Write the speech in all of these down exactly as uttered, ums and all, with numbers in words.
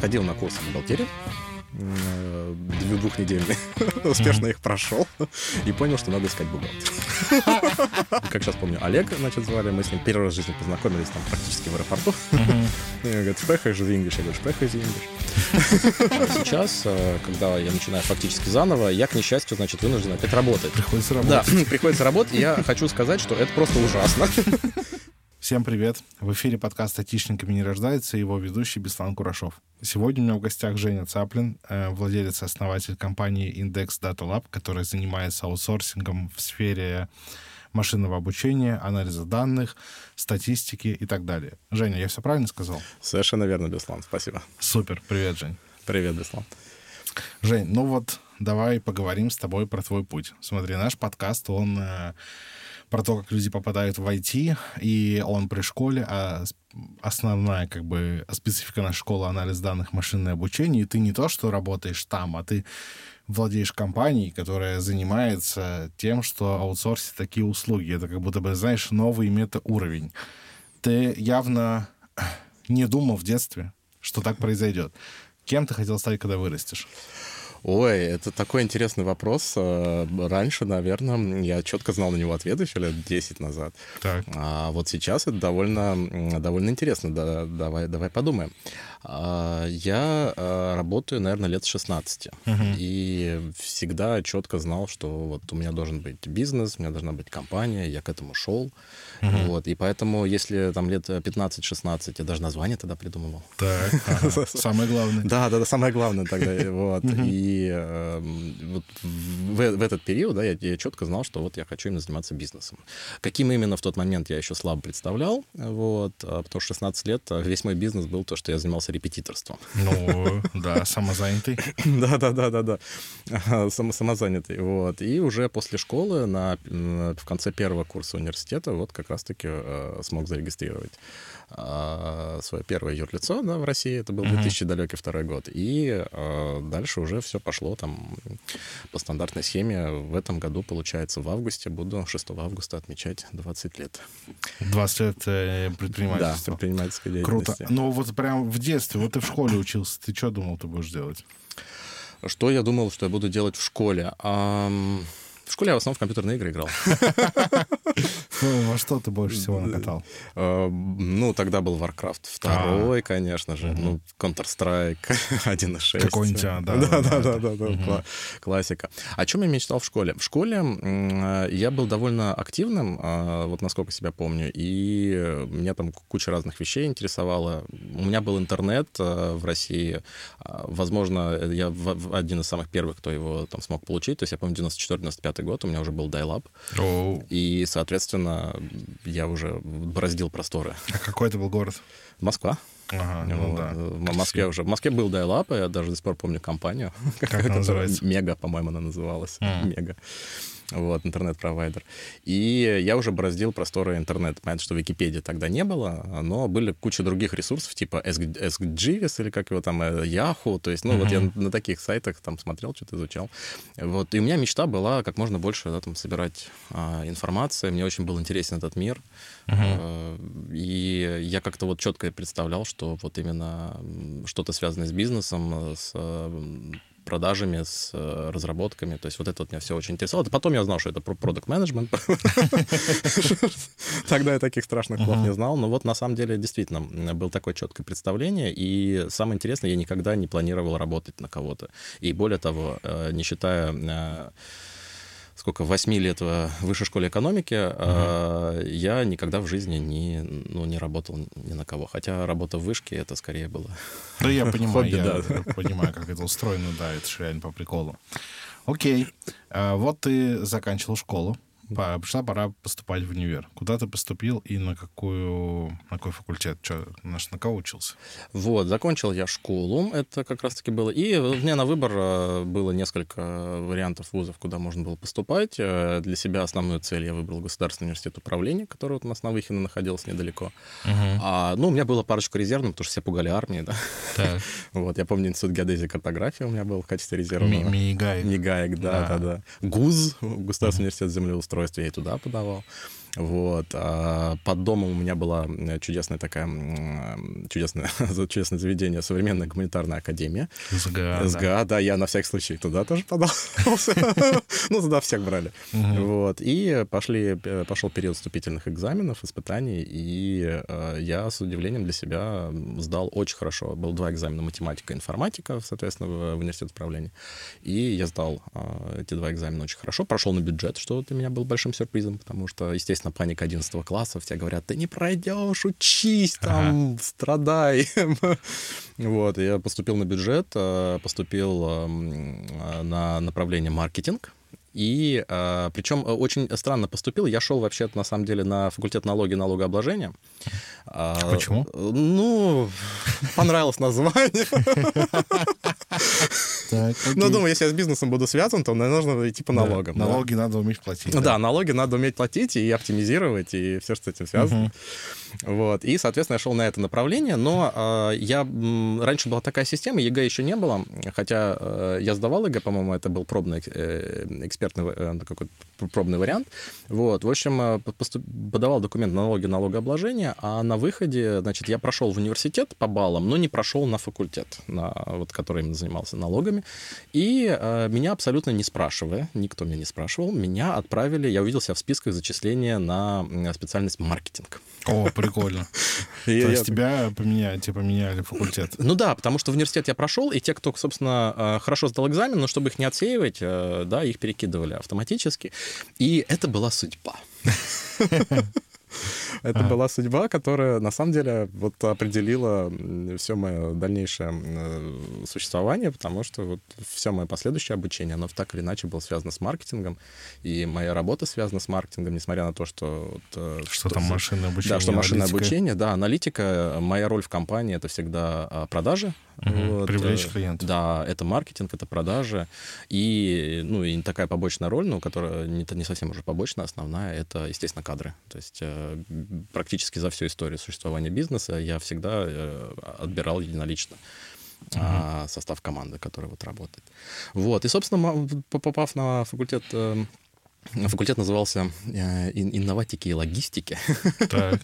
сходил на курсы бухгалтерии двухнедельный, успешно их прошел и понял, что надо искать бухгалтера. Как сейчас помню, Олег, значит, звали, мы с ним первый раз в жизни познакомились там практически в аэропорту. Я говорю, шпехаешь в English, я говорю, шпехаешь в English. Сейчас, когда я начинаю фактически заново, я, к несчастью, значит, вынужден опять работать. Приходится работать. Да, приходится работать, и я хочу сказать, что это просто ужасно. Всем привет! В эфире подкаст «Айтишниками не рождается» и его ведущий Беслан Курашов. Сегодня у меня в гостях Женя Цаплин, владелец и основатель компании Index Data Lab, которая занимается аутсорсингом в сфере машинного обучения, анализа данных, статистики и так далее. Женя, я все правильно сказал? Совершенно верно, Беслан, спасибо. Супер, привет, Жень. Привет, Беслан. Жень, ну вот давай поговорим с тобой про твой путь. Смотри, наш подкаст, он... про то, как люди попадают в ай ти, и он при школе, а основная как бы специфика нашей школы — анализ данных, машинное обучение, и ты не то, что работаешь там, а ты владеешь компанией, которая занимается тем, что аутсорсит такие услуги. Это как будто бы, знаешь, новый метауровень. Ты явно не думал в детстве, что так произойдет. Кем ты хотел стать, когда вырастешь? Ой, это такой интересный вопрос. Раньше, наверное, я четко знал на него ответ еще лет десять назад. Так. А вот сейчас это довольно, довольно интересно. Да, давай, давай подумаем. Я работаю, наверное, лет с шестнадцати. Угу. И всегда четко знал, что вот у меня должен быть бизнес, у меня должна быть компания, я к этому шел. Угу. Вот, и поэтому, если там лет пятнадцать-шестнадцать, я даже название тогда придумывал. Так, ага. Самое главное. Да, да, да, самое главное тогда. Вот. Угу. И э, вот в, в этот период, да, я, я четко знал, что вот я хочу именно заниматься бизнесом. Каким именно в тот момент я еще слабо представлял, вот, потому что шестнадцать лет весь мой бизнес был то, что я занимался репетиторством. Ну, да, самозанятый. Да-да-да-да-да, самозанятый. Вот. И уже после школы, на, в конце первого курса университета, вот как раз-таки э, смог зарегистрировать э, свое первое юрлицо, да, в России. Это был две тысячи второй год. И э, дальше уже все пошло там по стандартной схеме. В этом году, получается, в августе буду шестого августа отмечать двадцать лет. двадцать лет предпринимательства. Да, предпринимательской деятельности. Круто. Ну, вот прям в детстве. Вот ты в школе учился, ты что думал, ты будешь делать? Что я думал, что я буду делать в школе? Эм... В школе я в основном в компьютерные игры играл. Во что ты больше всего накатал? Ну, тогда был Warcraft два, конечно же. Ну, Counter-Strike один шесть. Какой-нибудь, да. Да-да-да, классика. О чем я мечтал в школе? В школе я был довольно активным, вот насколько себя помню, и меня там куча разных вещей интересовало. У меня был интернет в России. Возможно, я один из самых первых, кто его там смог получить. То есть я помню, девяносто четвёртый — девяносто пятый год, у меня уже был Дайлап. Oh. И, соответственно, я уже бороздил просторы. А какой это был город? Москва. Ага, ну, ну, да. В Москве уже. В Москве был Дайлап, я даже до сих пор помню компанию. Как она называется? Мега, по-моему, она называлась. А. Мега. Вот, интернет-провайдер. И я уже бороздил просторы интернета. Понятно, что Википедии тогда не было, но были куча других ресурсов, типа EskJivis или как его там, Yahoo. То есть, ну, mm-hmm. вот я на таких сайтах там смотрел, что-то изучал. Вот, и у меня мечта была как можно больше, да, там, собирать а, информацию. Мне очень был интересен этот мир. Mm-hmm. А, и я как-то вот четко представлял, что вот именно что-то связанное с бизнесом, с... продажами, с разработками. То есть вот это вот меня все очень интересовало. Потом я знал, что это продакт-менеджмент. Тогда я таких страшных слов не знал. Но вот на самом деле действительно было такое четкое представление. И самое интересное, я никогда не планировал работать на кого-то. И более того, не считая... сколько, восьми лет в Высшей школе экономики, mm-hmm. э, я никогда в жизни не, ну, не работал ни на кого. Хотя работа в Вышке, это скорее было... Да я понимаю, хобби, я да. понимаю, как это устроено, да, это реально по приколу. Окей, а вот ты заканчивал школу, пришла пора поступать в универ. Куда ты поступил и на, какую, на какой факультет? Че, на, на кого учился? Вот, закончил я школу, это как раз-таки было. И у меня на выбор было несколько вариантов вузов, куда можно было поступать. Для себя основную цель я выбрал Государственный университет управления, который вот у нас на Выхино находился недалеко. Uh-huh. А, ну, у меня была парочка резервных, потому что все пугали армии, да. Так. Вот, я помню, институт геодезии и картографии у меня был в качестве резервного. МИГАИК. МИГАИК, да, да, да. ГУЗ, Государственный университет землеустройства, я и туда подавал. Вот. А под домом у меня была чудесная такая, чудесное, чудесное заведение, современная гуманитарная академия. СГА. СГА, да, я на всякий случай туда тоже подался. Ну, туда всех брали. И пошел период вступительных экзаменов, испытаний, и я с удивлением для себя сдал очень хорошо. Было два экзамена — математика и информатика, соответственно, в университет управления. И я сдал эти два экзамена очень хорошо. Прошел на бюджет, что для меня было большим сюрпризом, потому что, естественно, паника одиннадцатого класса, все говорят: ты не пройдешь, учись там, ага. страдай. Вот, я поступил на бюджет, поступил на направление маркетинг. И э, причем очень странно поступил. Я шел вообще-то, на самом деле, на факультет налоги и налогообложения. Почему? А, ну, понравилось название. Ну, думаю, если я с бизнесом буду связан, то, наверное, нужно идти по налогам. Налоги надо уметь платить. Да, налоги надо уметь платить и оптимизировать, и все, что с этим связано. Вот. И, соответственно, я шел на это направление. Но э, я... раньше была такая система, ЕГЭ еще не было. Хотя э, я сдавал ЕГЭ, по-моему, это был пробный, э, экспертный э, какой-то пробный вариант. Вот. В общем, поступ... подавал документ на налоги, налогообложение, а на выходе, значит, я прошел в университет по баллам, но не прошел на факультет, на... вот, который именно занимался налогами. И э, меня абсолютно не спрашивая, никто меня не спрашивал, меня отправили, я увидел себя в списках зачисления на специальность маркетинг. О, прикольно. То есть тебя поменяли, тебя поменяли факультет. Ну да, потому что в университет я прошел, и те, кто, собственно, хорошо сдал экзамен, но чтобы их не отсеивать, да, их перекидывали автоматически. И это была судьба. Это была судьба, которая, на самом деле, вот определила все мое дальнейшее существование, потому что вот все мое последующее обучение, оно так или иначе было связано с маркетингом, и моя работа связана с маркетингом, несмотря на то, что... Вот, что, что там машинное обучение. Да, что машинное обучение, да, аналитика. Моя роль в компании — это всегда продажи. Угу, вот, привлечь клиентов. Да, это маркетинг, это продажи. И, ну, и такая побочная роль, ну, которая не, не совсем уже побочная, основная — это, естественно, кадры. То есть практически за всю историю существования бизнеса я всегда отбирал единолично uh-huh. состав команды, которая вот работает. Вот. И, собственно, попав на факультет... Факультет назывался «Инноватики и логистики». Так.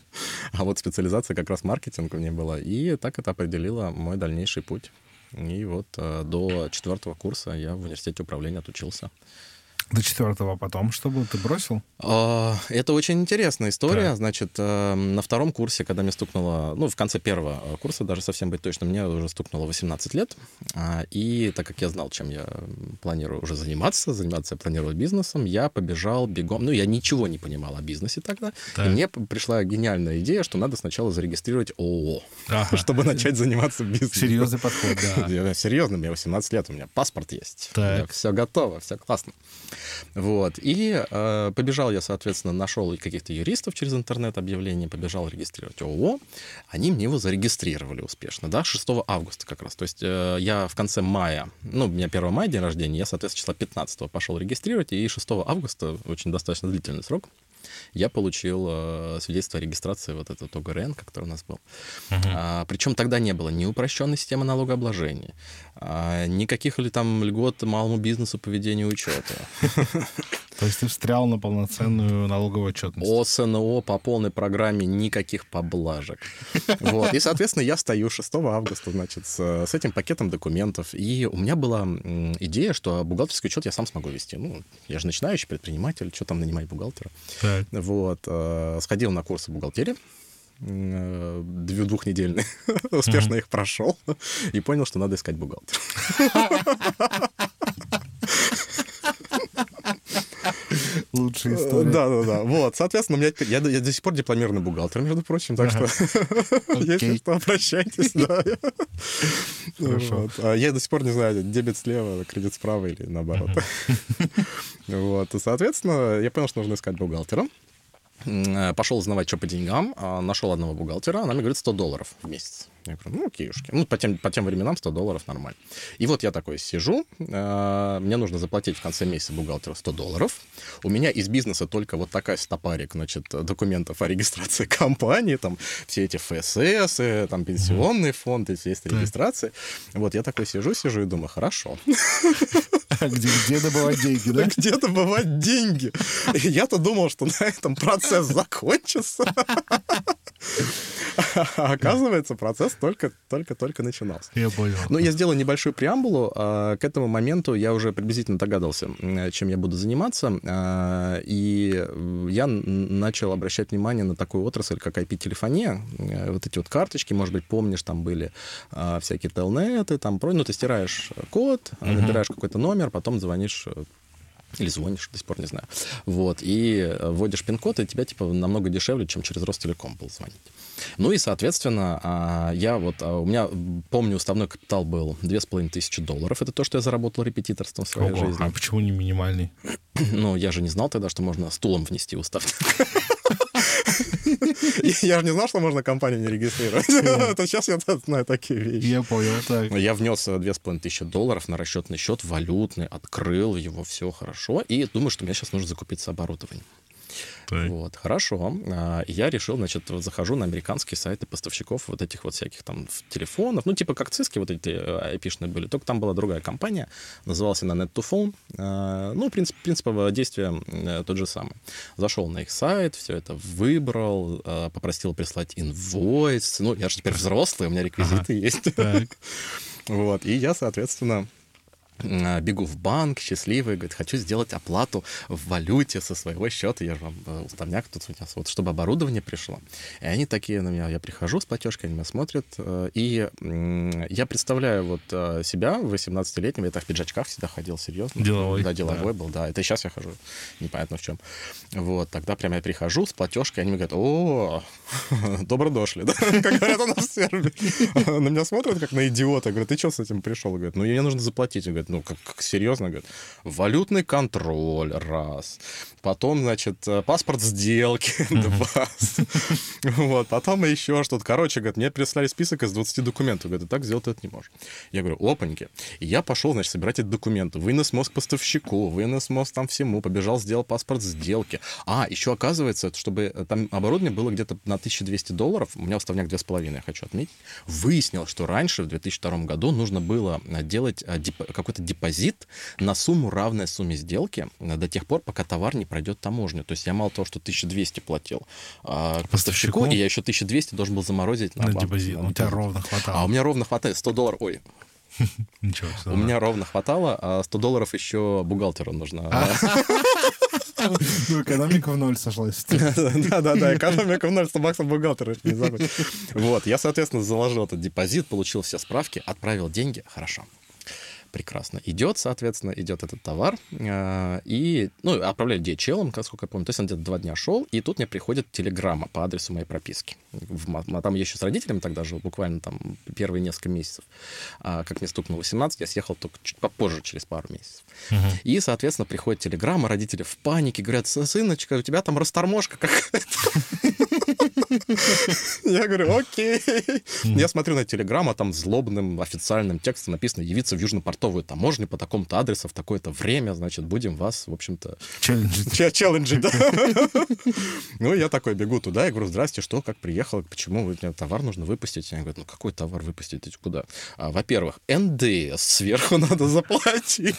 А вот специализация как раз маркетинг у меня была. И так это определило мой дальнейший путь. И вот до четвертого курса я в университете управления отучился. До четвертого, а потом что было? Ты бросил? Это очень интересная история. Да. Значит, на втором курсе, когда мне стукнуло... Ну, в конце первого курса, даже совсем быть точно, мне уже стукнуло восемнадцать лет. И так как я знал, чем я планирую уже заниматься, заниматься я планировал бизнесом, я побежал бегом. Ну, я ничего не понимал о бизнесе тогда. Да. И мне пришла гениальная идея, что надо сначала зарегистрировать ООО, ага. чтобы начать заниматься бизнесом. Серьезный подход, да. Серьезно, мне восемнадцать лет, у меня паспорт есть. Все готово, все классно. Вот. И э, побежал я, соответственно, нашел каких-то юристов через интернет объявления, побежал регистрировать ООО. Они мне его зарегистрировали успешно, да, шестого августа как раз. То есть э, я в конце мая, ну, у меня первого мая день рождения, я, соответственно, числа пятнадцатого пошел регистрировать, и шестого августа, очень достаточно длительный срок, я получил э, свидетельство о регистрации вот этот ОГРН, который у нас был. Uh-huh. А, причем тогда не было ни упрощенной системы налогообложения, а, никаких ли там льгот малому бизнесу по ведению учета. То есть ты встрял на полноценную налоговую отчетность. ОСНО по полной программе, никаких поблажек. Вот. И, соответственно, я стою шестого августа, значит, с, с этим пакетом документов. И у меня была идея, что бухгалтерский учет я сам смогу вести. Ну, я же начинающий предприниматель, что там нанимать бухгалтера. Так. Вот. Э, сходил на курсы бухгалтерии. Двухнедельные. Успешно их прошел. И понял, что надо искать бухгалтера. Лучшая история. Да, да, да. Вот, соответственно, у меня теперь... я, я до сих пор дипломированный бухгалтер, между прочим, так ага. что okay. если что, обращайтесь, да. Хорошо. Вот. Я до сих пор не знаю, дебет слева, кредит справа или наоборот. Uh-huh. Вот, и, соответственно, я понял, что нужно искать бухгалтера. Пошел узнавать, что по деньгам. Нашел одного бухгалтера. Она мне говорит, сто долларов в месяц. Я говорю, ну, киюшки. Ну, по тем, по тем временам сто долларов нормально. И вот я такой сижу. Мне нужно заплатить в конце месяца бухгалтеру сто долларов. У меня из бизнеса только вот такая стопарик, значит, документов о регистрации компании. Там все эти ФСС, там пенсионный фонд, все эти регистрации. Вот я такой сижу, сижу и думаю, хорошо. Где, где добывать деньги, да? Где добывать деньги? Я-то думал, что на этом процесс закончится. А оказывается, процесс только-только-только начинался. Я понял. Ну, я сделал небольшую преамбулу. К этому моменту я уже приблизительно догадался, чем я буду заниматься. И я начал обращать внимание на такую отрасль, как ай пи-телефония. Вот эти вот карточки, может быть, помнишь, там были всякие телнеты, там, ну, ты стираешь код, набираешь какой-то номер, потом звонишь... Или звонишь, до сих пор не знаю. Вот. И вводишь пин-код, и тебя типа намного дешевле, чем через Ростелеком был звонить. Ну и, соответственно, я вот... У меня, помню, уставной капитал был две тысячи пятьсот долларов. Это то, что я заработал репетиторством в своей Ого, жизни. А почему не минимальный? Ну, я же не знал тогда, что можно стулом внести уставный. Я же не знал, что можно компанию не регистрировать. Сейчас я знаю такие вещи. Я понял, так. Я внес две тысячи пятьсот долларов на расчетный счет, валютный, открыл его, все хорошо. И думаю, что мне сейчас нужно закупиться оборудованием. Вот, хорошо. Я решил, значит, вот захожу на американские сайты поставщиков вот этих вот всяких там телефонов. Ну, типа как циски вот эти айпишные были. Только там была другая компания. Называлась она нет ту фон. Ну, принцип, принцип действия тот же самый. Зашел на их сайт, все это выбрал, попросил прислать инвойс. Ну, я же теперь взрослый, у меня реквизиты есть. Вот, и я, соответственно... Бегу в банк, счастливый, говорит, хочу сделать оплату в валюте со своего счета. Я же вам уставняк тут у нас, вот, чтобы оборудование пришло. И они такие на меня, я прихожу с платежкой, они меня смотрят. И я представляю вот себя восемнадцатилетним, я так в пиджачках всегда ходил, серьезно. Деловой. Да, деловой да. был, да. Это и сейчас я хожу, непонятно в чем. Вот, тогда прям я прихожу с платежкой, они мне говорят, о, добро дошли, как говорят у нас в Сербии. На меня смотрят как на идиота, говорят, ты что с этим пришел? Говорят, ну, мне нужно заплатить. Ну, как, как серьезно, говорит, валютный контроль, раз. Потом, значит, паспорт сделки, два. Вот, потом еще что-то. Короче, говорит, мне прислали список из двадцати документов. Говорит, так сделать это не можешь. Я говорю, опаньки. И я пошел, значит, собирать эти документы. Вынес мозг поставщику, вынес мозг там всему. Побежал, сделал паспорт сделки. А, еще оказывается, чтобы там оборудование было где-то на тысячу двести долларов. У меня уставняк две с половиной, я хочу отметить. Выяснил, что раньше, в две тысячи втором году, нужно было делать какой-то какой-то депозит на сумму, равная сумме сделки, до тех пор, пока товар не пройдет таможню. То есть я мало того, что тысячу двести платил а поставщику, поставщику, и я еще тысячу двести должен был заморозить на, на депозит. На депозит. У тебя ровно хватало. А у меня ровно хватает сто долларов. Ой. Ничего, у меня ровно хватало, а сто долларов еще бухгалтеру нужно. Ну, экономика в ноль сошлась. Да-да-да, экономика в ноль, сто баксов бухгалтер, не забудь. Вот, я, соответственно, заложил этот депозит, получил все справки, отправил деньги, хорошо. Прекрасно. Идет, соответственно, идет этот товар. Э, и, ну, отправляю ди эйч элом, насколько я помню. То есть он где-то два дня шел, и тут мне приходит телеграмма по адресу моей прописки. В, там я еще с родителями тогда жил, буквально там первые несколько месяцев. А, как мне стукнуло восемнадцать, я съехал только чуть попозже, через пару месяцев. Uh-huh. И, соответственно, приходит телеграмма, родители в панике, говорят, сыночка, у тебя там расторможка какая-то. Я говорю, окей. Я смотрю на телеграмму, а там злобным официальным текстом написано «Явиться в южнопортовую таможню по такому-то адресу в такое-то время, значит, будем вас, в общем-то... Челленджить. Ну, я такой бегу туда и говорю, здрасте, что, как приехал, почему, мне товар нужно выпустить? Они говорят, ну, какой товар выпустить, куда? Во-первых, эн дэ эс сверху надо заплатить.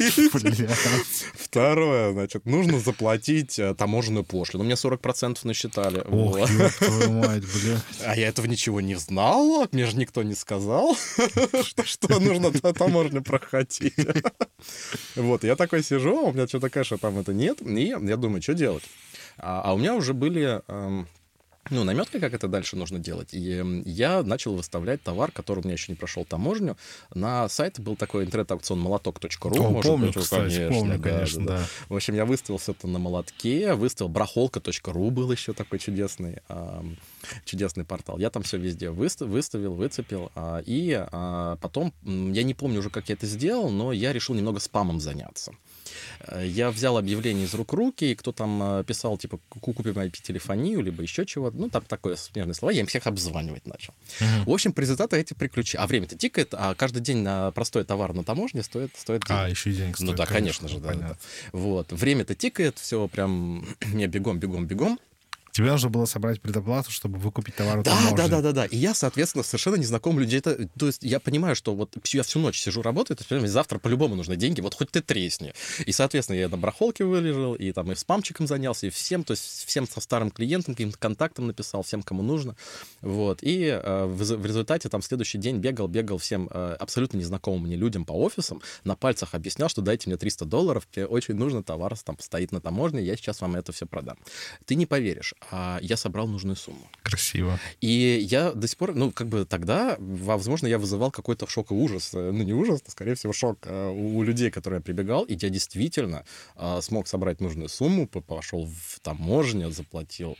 Второе, значит, нужно заплатить таможенную пошлину. Мне сорок процентов насчитали. Ох, ёб твою мать, блядь. А я этого ничего не знал, мне же никто не сказал, что нужно таможню проходить. Вот, я такой сижу, у меня что-то, конечно, там это нет, и я думаю, что делать? А, а у меня уже были... Эм... Ну, намётка, как это дальше нужно делать. И я начал выставлять товар, который у меня еще не прошел таможню. На сайте был такой интернет-аукцион молоток точка ру. О, может, помню, кстати, конечно, помню, да, конечно, да, да. Да. В общем, я выставил все это на молотке, выставил брахолка точка ру, был еще такой чудесный, э, чудесный портал. Я там все везде выставил, выставил выцепил. Э, и э, потом, я не помню уже, как я это сделал, но я решил немного спамом заняться. Я взял объявление из рук руки, и кто там писал, типа, купим ай пи-телефонию, либо еще чего-то. Ну, там такое смешные слова. Я им всех обзванивать начал. Uh-huh. В общем, результаты эти приключили. А время-то тикает, а каждый день на простой товар на таможне стоит... стоит денег. А, еще и денег стоит. Ну да, конечно, конечно же. Да, да. Вот. Время-то тикает, все прям не бегом, бегом, бегом. Тебе нужно было собрать предоплату, чтобы выкупить товар. Да, да, да, да, да. И я, соответственно, совершенно не знаком людей. То есть я понимаю, что вот я всю ночь сижу, работаю, и завтра по-любому нужны деньги, вот хоть ты тресни. И, соответственно, я на барахолке вылежал, и там и спамчиком занялся, и всем, то есть всем со старым клиентом, каким-то контактом написал, всем, кому нужно. Вот. И э, в, в результате там следующий день бегал, бегал всем э, абсолютно незнакомым мне людям по офисам, на пальцах объяснял, что дайте мне триста долларов, тебе очень нужно, товар там стоит на таможне, я сейчас вам это все продам. Ты не поверишь, а я собрал нужную сумму. Красиво. И я до сих пор, ну, как бы тогда, возможно, я вызывал какой-то шок и ужас. Ну, не ужас, а, скорее всего, шок у людей, которые я прибегал, и я действительно а, смог собрать нужную сумму, пошел в таможню, заплатил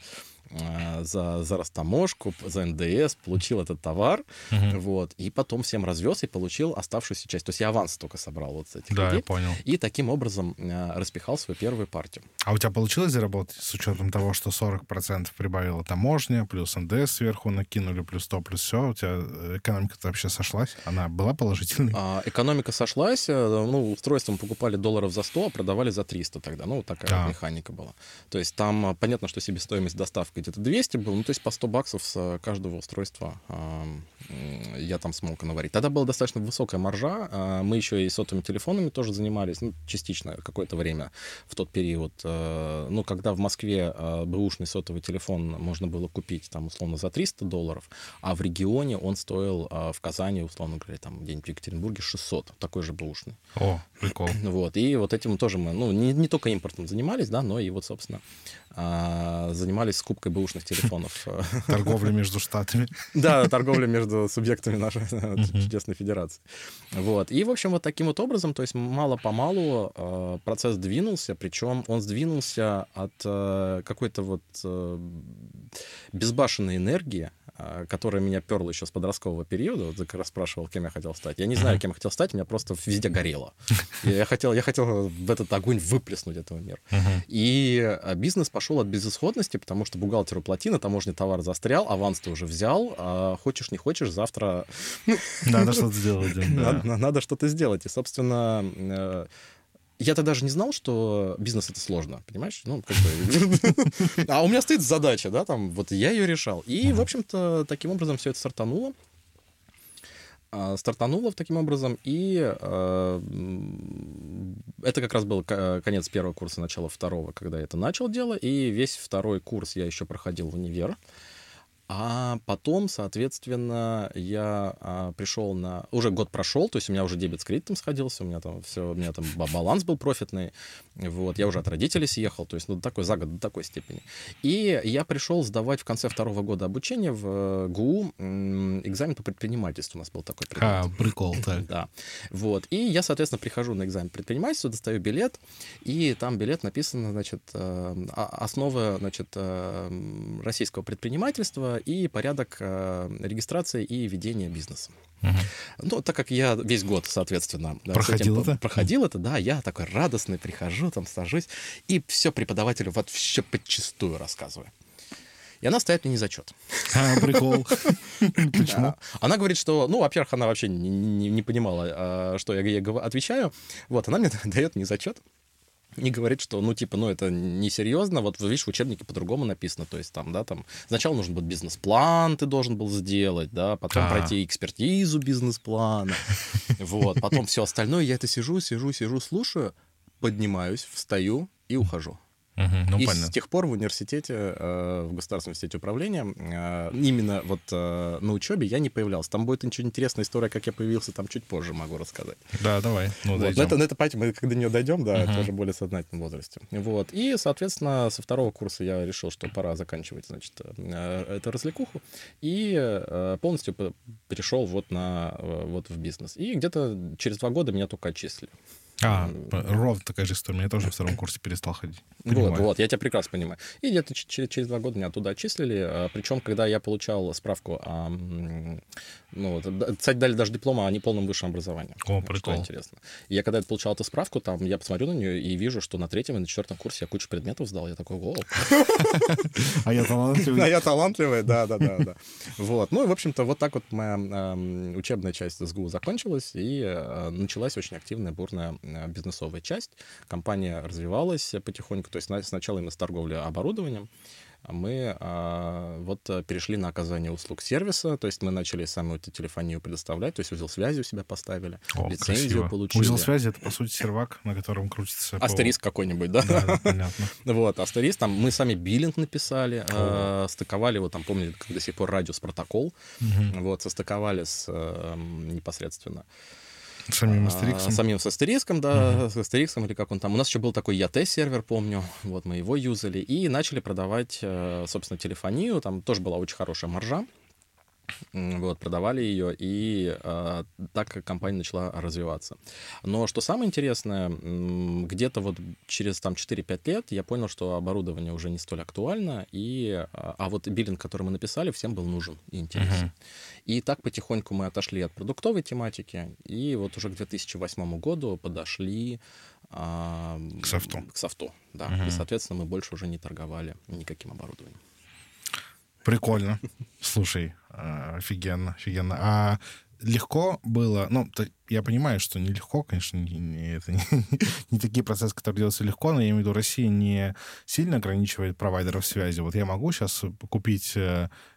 За, за растаможку, за эн дэ эс, получил этот товар, угу. вот, и потом всем развез и получил оставшуюся часть. То есть я аванс только собрал вот с этих да, людей. Я понял. И таким образом э, распихал свою первую партию. А у тебя получилось заработать с учетом того, что сорок процентов прибавила таможня, плюс эн дэ эс сверху накинули, плюс то, плюс все? У тебя экономика-то вообще сошлась? Она была положительной? А, экономика сошлась. Ну, устройством покупали долларов за сто, а продавали за триста тогда. Ну, вот такая да. механика была. То есть там понятно, что себестоимость доставки где-то двести был, ну, то есть по сто баксов с каждого устройства э, я там смог наварить. Тогда была достаточно высокая маржа, э, мы еще и сотовыми телефонами тоже занимались, ну, частично какое-то время в тот период. Э, ну, когда в Москве э, бэушный сотовый телефон можно было купить, там, условно, за триста долларов, а в регионе он стоил э, в Казани, условно говоря, там, где-нибудь в Екатеринбурге шестьсот, такой же бэушный. О, прикол. Вот, и вот этим тоже мы, ну, не, не только импортом занимались, да, но и вот, собственно, э, занимались скупкой бэушных телефонов. Торговля между штатами. Да, торговля между субъектами нашей чудесной федерации. Вот. И, в общем, вот таким вот образом, то есть мало-помалу э, процесс двинулся, причем он сдвинулся от э, какой-то вот э, безбашенной энергии, э, которая меня перла еще с подросткового периода. Вот ты как раз спрашивал, кем я хотел стать. Я не знаю, кем я хотел стать, у меня просто везде горело. Я хотел, я хотел в этот огонь выплеснуть этого мира. И бизнес пошел от безысходности, потому что бухгалтер бухгалтеру платина, таможенный товар застрял, аванс ты уже взял, а хочешь, не хочешь, завтра... Надо что-то сделать. Надо что-то сделать. И, собственно... Я-то даже не знал, что бизнес — это сложно, понимаешь? Ну, как-то... А у меня стоит задача, да, там, вот я ее решал. И, в общем-то, таким образом все это стартануло. Стартануло таким образом, и э, это как раз был конец первого курса, начало второго, когда я это начал дело, и весь второй курс я еще проходил в универ. А потом, соответственно, я а, пришел на... Уже год прошел, то есть у меня уже дебет с кредитом сходился, у меня там все, у меня там баланс был профитный, вот, я уже от родителей съехал, то есть, ну, такой, за год до такой степени. И я пришел сдавать в конце второго года обучения в ГУ экзамен по предпринимательству, у нас был такой предмет. А, прикол, так. Да. Вот, и я, соответственно, прихожу на экзамен по предпринимательству, достаю билет, и там билет написано, значит, основы, значит, российского предпринимательства, и порядок э, регистрации и ведения бизнеса. Uh-huh. Ну, так как я весь год, соответственно... Проходил этим, это? Проходил это, да. Я такой радостный прихожу, там сажусь, и все преподавателю вот все подчистую рассказываю. И она ставит мне незачет. А, прикол. Почему? Она говорит, что... Ну, во-первых, она вообще не, не, не понимала, что я ей отвечаю. Вот, она мне дает незачет. Не говорит, что, ну, типа, ну, это несерьезно. Вот, видишь, в учебнике по-другому написано. То есть там, да, там... Сначала нужен был бизнес-план, ты должен был сделать, да, потом А-а-а. пройти экспертизу бизнес-плана. Вот, потом все остальное. Я это сижу, сижу, сижу, слушаю, поднимаюсь, встаю и ухожу. Угу, ну, и понятно. С тех пор в университете, э, в Государственном университете управления, э, именно вот э, на учебе я не появлялся. Там будет ничего интересная история, как я появился, там чуть позже могу рассказать. Да, давай. Ну, вот. Но это, это поэтому мы когда до нее дойдем, да, угу. тоже более сознательном возрасте. Вот. И, соответственно, со второго курса я решил, что пора заканчивать, значит, э, эту развлекуху. И э, полностью перешел вот, на, вот в бизнес. И где-то через два года меня только отчислили. А, ровно такая же история. Меня тоже в втором курсе перестал ходить. Понимаю. Вот, вот, я тебя прекрасно понимаю. И где-то ч- через два года меня оттуда отчислили. Причем, когда я получал справку, а, ну, кстати, дали даже диплом о неполном высшем образовании. О, прикол. Что интересно. И я когда получал эту справку, там, я посмотрю на нее и вижу, что на третьем и на четвертом курсе я кучу предметов сдал. Я такой, о. А я талантливый. А я талантливый, да-да-да. Вот. Ну, и, в общем-то, вот так вот моя учебная часть СГУ закончилась, и началась очень активная, бурная бизнесовая часть. Компания развивалась потихоньку. То есть сначала именно с торговли оборудованием. мы а, вот перешли на оказание услуг сервиса, то есть мы начали саму эту телефонию предоставлять, то есть узел связи у себя поставили, О, лицензию красиво. Получили. Узел связи — это, по сути, сервак, на котором крутится... Астериск по... какой-нибудь, да? Да, понятно. Вот, Астериск, там мы сами биллинг написали, э, стыковали его, там, помните, как до сих пор радиус протокол, угу. вот, состыковали с э, непосредственно... Самим Астериском. А, самим с Астериском, да, uh-huh. с Астериском или как он там. У нас еще был такой и-ти-сервер, помню, вот мы его юзали, и начали продавать, собственно, телефонию, там тоже была очень хорошая маржа, вот, продавали ее, и а, так компания начала развиваться. Но что самое интересное, где-то вот через там четыре-пять лет я понял, что оборудование уже не столь актуально, и, а вот биллинг, который мы написали, всем был нужен и интересен. Uh-huh. И так потихоньку мы отошли от продуктовой тематики, и вот уже к две тысячи восьмому году подошли а, к софту. К софту, да. Uh-huh. И, соответственно, мы больше уже не торговали никаким оборудованием. Прикольно. Слушай, офигенно, офигенно. А легко было... Ну, я понимаю, что нелегко, конечно, не, не, это не, не такие процессы, которые делаются легко, но я имею в виду, Россия не сильно ограничивает провайдеров связи. Вот я могу сейчас купить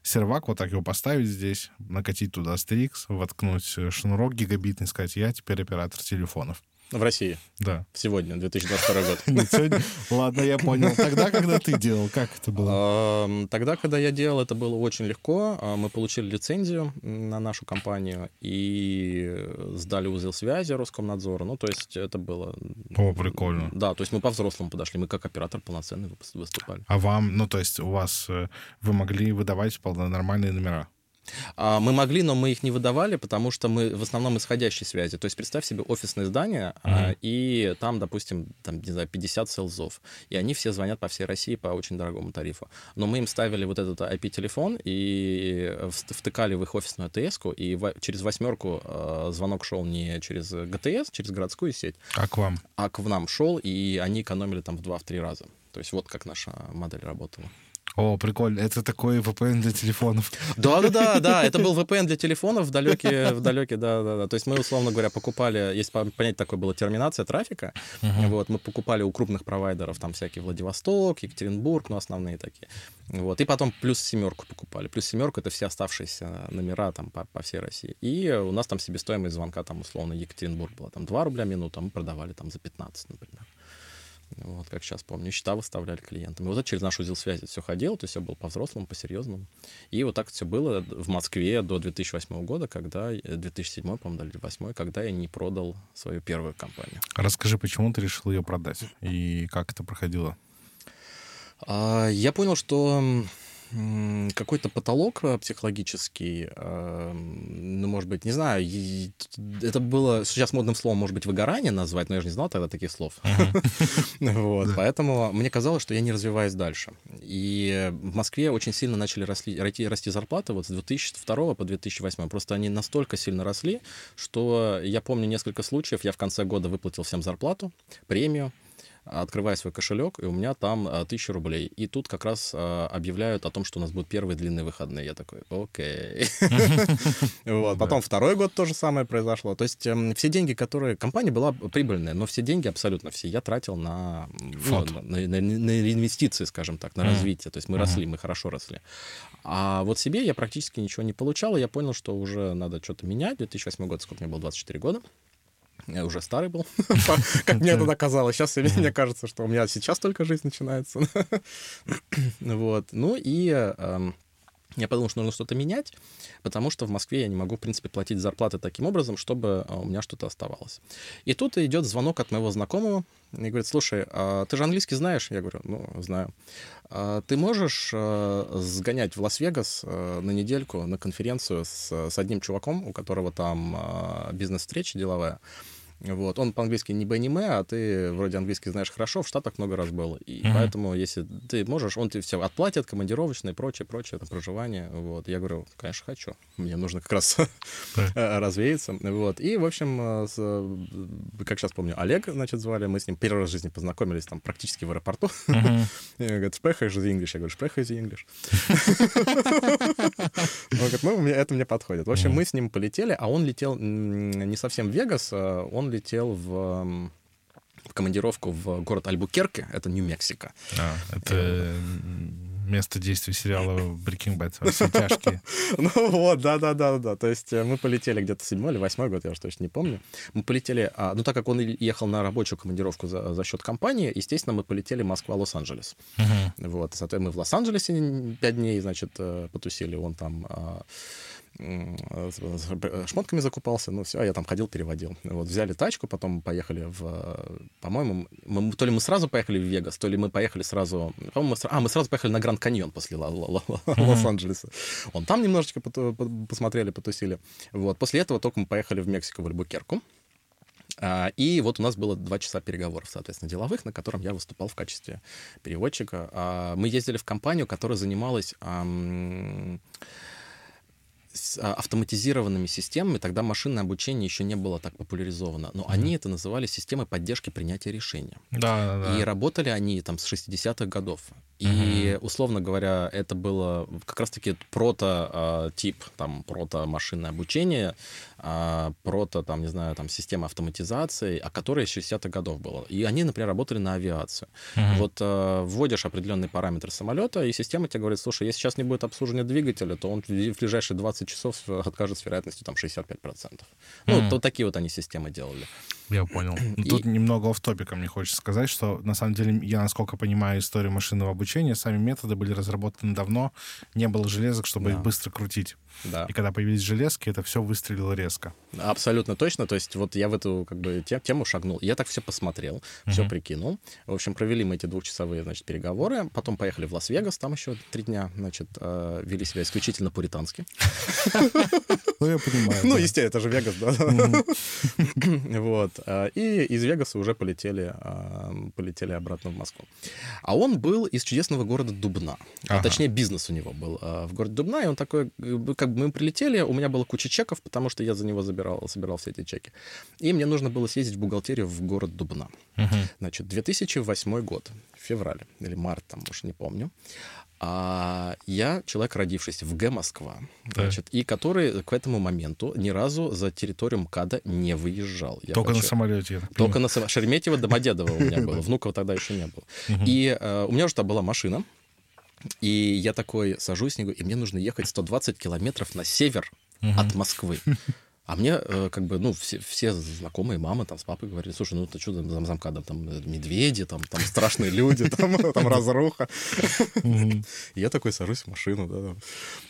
сервак, вот так его поставить здесь, накатить туда Астерикс, воткнуть шнурок гигабитный, сказать, я теперь оператор телефонов. В России? Да. Сегодня, две тысячи двадцать второй год. Не сегодня. Ладно, я понял. Тогда, когда ты делал, как это было? Тогда, когда я делал, это было очень легко. Мы получили лицензию на нашу компанию и сдали узел связи Роскомнадзору. Ну, то есть это было... О, прикольно. Да, то есть мы по-взрослому подошли. Мы как оператор полноценный выступали. А вам, ну, то есть у вас... Вы могли выдавать вполне нормальные номера? Мы могли, но мы их не выдавали, потому что мы в основном исходящей связи. То есть представь себе офисное здание, mm-hmm. и там, допустим, там, не знаю, пятьдесят селзов. И они все звонят по всей России по очень дорогому тарифу. Но мы им ставили вот этот ай пи-телефон и втыкали в их офисную АТС-ку, и через восьмерку звонок шел не через ГТС, через городскую сеть. А к вам? А к нам шел, и они экономили там в два-три раза. То есть вот как наша модель работала. О, прикольно. Это такой ви пи эн для телефонов. Да-да-да, да. Это был ви пи эн для телефонов в далекие, в далекие, да-да-да. То есть мы, условно говоря, покупали, есть понятие такое было, терминация трафика. Uh-huh. Вот, мы покупали у крупных провайдеров там всякие Владивосток, Екатеринбург, ну, основные такие. Вот. И потом плюс семерку покупали. Плюс семерку — это все оставшиеся номера там по, по всей России. И у нас там себестоимость звонка, там, условно, Екатеринбург была там два рубля в минуту, а мы продавали там за пятнадцать, например. Вот, как сейчас помню, счета выставляли клиентам. И вот это через наш узел связи все ходило, то есть все было по-взрослому, по-серьезному. И вот так все было в Москве до две тысячи восьмого года, когда, две тысячи седьмого, по-моему, или две тысячи восьмого, когда я не продал свою первую компанию. Расскажи, почему ты решил ее продать и как это проходило? Я понял, что... какой-то потолок психологический, ну, может быть, не знаю, это было, сейчас модным словом, может быть, выгорание назвать, но я же не знал тогда таких слов. Поэтому мне казалось, что я не развиваюсь дальше. И в Москве очень сильно начали расти зарплаты вот с две тысячи второго по две тысячи восьмой. Просто они настолько сильно росли, что я помню несколько случаев, я в конце года выплатил всем зарплату, премию, открываю свой кошелек, и у меня там тысяча рублей. И тут как раз а, объявляют о том, что у нас будут первые длинные выходные. Я такой, окей. Потом второй год то же самое произошло. То есть все деньги, которые... Компания была прибыльная, но все деньги, абсолютно все, я тратил на инвестиции, скажем так, на развитие. То есть мы росли, мы хорошо росли. А вот себе я практически ничего не получал. Я понял, что уже надо что-то менять. две тысячи восьмой год, сколько мне было, двадцать четыре года. Я уже старый был, как мне тогда казалось. Сейчас мне кажется, что у меня сейчас только жизнь начинается. Вот. Ну и... Я подумал, что нужно что-то менять, потому что в Москве я не могу, в принципе, платить зарплаты таким образом, чтобы у меня что-то оставалось. И тут идет звонок от моего знакомого и говорит, слушай, а ты же английский знаешь? Я говорю, ну, знаю. А ты можешь сгонять в Лас-Вегас на недельку на конференцию с, с одним чуваком, у которого там бизнес-встреча деловая? Вот. Он по-английски не бе-не-ме, а ты вроде английский знаешь хорошо, в Штатах много раз был. И mm-hmm. поэтому, если ты можешь, он тебе все отплатит, командировочные, прочее, прочее, там, проживание. Вот. Я говорю, конечно, хочу. Мне нужно как раз развеяться. Вот. И, в общем, с, как сейчас помню, Олег, значит, звали. Мы с ним первый раз в жизни познакомились там практически в аэропорту. Mm-hmm. Говорит, шпеха из English. Я говорю, шпеха из English. Он говорит, ну, это мне подходит. В общем, мы с ним полетели, а он летел не совсем в Вегас, он летел в, в командировку в город Альбукерке, это Нью-Мексико. А, это... место действия сериала Breaking Bad, «Все тяжкие». Ну вот, да-да-да. То есть мы полетели где-то седьмой или восьмой год, я уже точно не помню. Мы полетели, ну так как он ехал на рабочую командировку за счет компании, естественно, мы полетели Москва-Лос-Анджелес. Вот, соответственно, мы в Лос-Анджелесе пять дней, значит, потусили, он там... шмотками закупался, ну все, а я там ходил, переводил. Вот, взяли тачку, потом поехали в... По-моему, мы, то ли мы сразу поехали в Вегас, то ли мы поехали сразу... По-моему, мы, а, мы сразу поехали на Гранд-Каньон после Лос-Анджелеса. Он там немножечко посмотрели, потусили. Вот. После этого только мы поехали в Мексику, в Альбукерку. И вот у нас было два часа переговоров, соответственно, деловых, на котором я выступал в качестве переводчика. Мы ездили в компанию, которая занималась... с автоматизированными системами, тогда машинное обучение еще не было так популяризовано, но mm-hmm. они это называли системой поддержки принятия решения. Да, да, да. И работали они там с шестидесятых годов. И, mm-hmm. условно говоря, это было как раз-таки прото-тип, там, прото-машинное обучение, прото, там, не знаю, там, система автоматизации, о которой с шестидесятых годов было. И они, например, работали на авиацию. Mm-hmm. Вот вводишь определенные параметры самолета, и система тебе говорит, слушай, если сейчас не будет обслуживания двигателя, то он в ближайшие двадцать часов откажет с вероятностью там шестьдесят пять процентов. Mm-hmm. Ну, то такие вот они системы делали. Я понял. И... Тут немного офф-топика мне хочется сказать, что, на самом деле, я, насколько понимаю историю машинного обучения, сами методы были разработаны давно, не было железок, чтобы да. их быстро крутить. Да. И когда появились железки, это все выстрелило резко. Абсолютно точно. То есть вот я в эту как бы тему шагнул. Я так все посмотрел, все uh-huh. прикинул. В общем, провели мы эти двухчасовые, значит, переговоры. Потом поехали в Лас-Вегас, там еще три дня, значит, вели себя исключительно пуритански. Ну, я понимаю. Ну, естественно, это же Вегас, да. Вот. И из Вегаса уже полетели, полетели обратно в Москву. А он был из чудесного города Дубна. Ага. А точнее, бизнес у него был в городе Дубна. И он такой, как бы мы прилетели, у меня была куча чеков, потому что я за него забирал, собирал все эти чеки. И мне нужно было съездить в бухгалтерию в город Дубна. Ага. Значит, две тысячи восьмой год, февраль или март, там уж не помню. А я человек, родившийся в Г. Москва, да. значит, и который к этому моменту ни разу за территорию МКАДа не выезжал. Я Только хочу... на самолете. Только на самолете. Шереметьево, Домодедово у меня было. Внуково тогда еще не было. И у меня уже там была машина. И я такой сажусь, и мне нужно ехать сто двадцать километров на север от Москвы. А мне, как бы, ну, все, все знакомые, мама там с папой говорили, слушай, ну, ты что там за МКАДом, там медведи, там, там страшные люди, там, там разруха. Mm-hmm. Я такой сажусь в машину, да, там,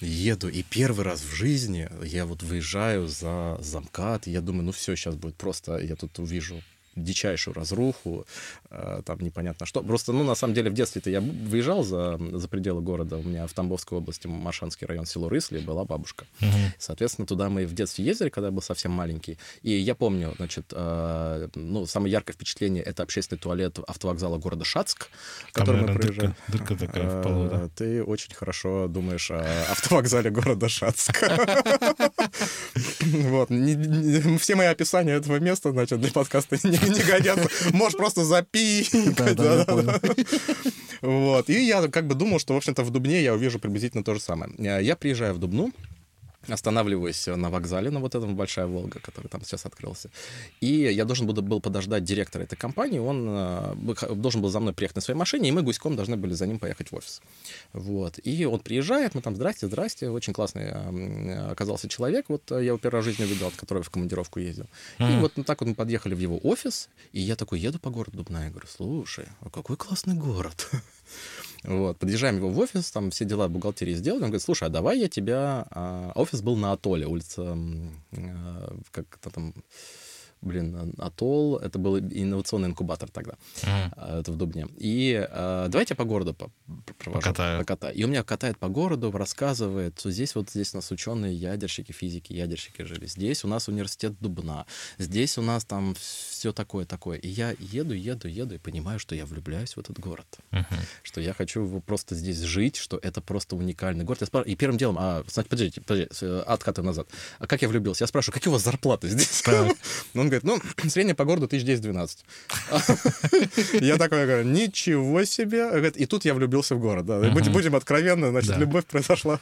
еду, и первый раз в жизни я вот выезжаю за, за МКАД, и я думаю, ну, все, сейчас будет просто, я тут увижу дичайшую разруху, там непонятно что. Просто, ну, на самом деле, в детстве-то я выезжал за, за пределы города. У меня в Тамбовской области, Машанский район, село Рысли, была бабушка. Угу. Соответственно, туда мы в детстве ездили, когда я был совсем маленький. И я помню, значит, э, ну, самое яркое впечатление — это общественный туалет автовокзала города Шацк, там, который наверное, мы проезжали. Дырка, дырка такая в полу, да. Ты очень хорошо думаешь о автовокзале города Шацк. Все мои описания этого места, значит, для подкаста не не годятся. Можешь просто запить. Да, да, да, да. Вот. И я как бы думал, что, в общем-то, в Дубне я увижу приблизительно то же самое. Я приезжаю в Дубну, останавливаюсь на вокзале, на вот этом «Большая Волга», который там сейчас открылся. И я должен был подождать директора этой компании. Он должен был за мной приехать на своей машине, и мы гуськом должны были за ним поехать в офис. Вот. И он приезжает, мы там «Здрасте, здрасте». Очень классный оказался человек. Вот я его первый раз в жизни видел, от которого в командировку ездил. Mm-hmm. И вот ну, так вот мы подъехали в его офис, и я такой еду по городу Дубна, и говорю, слушай, а какой классный город. Вот, подъезжаем его в офис, там все дела в бухгалтерии сделали. Он говорит, слушай, а давай я тебя... А офис был на Атоле, улица... Как-то там... Блин, Атол, это был инновационный инкубатор тогда, mm. это в Дубне. И э, давайте я по городу провожу. Покатаю. И у меня катает по городу, рассказывает, что здесь вот здесь у нас ученые, ядерщики, физики, ядерщики жили. Здесь у нас университет Дубна. Здесь у нас там все такое-такое. И я еду, еду, еду и понимаю, что я влюбляюсь в этот город. Mm-hmm. Что я хочу просто здесь жить, что это просто уникальный город. Я спраш... И первым делом, а, подождите, подождите, откатываю назад. А как я влюбился? Я спрашиваю, какие у вас зарплаты здесь? Он говорит, ну, средняя по городу тысяча десять-двенадцать. Я такой говорю, ничего себе. И тут я влюбился в город. Будем откровенны, значит, любовь произошла.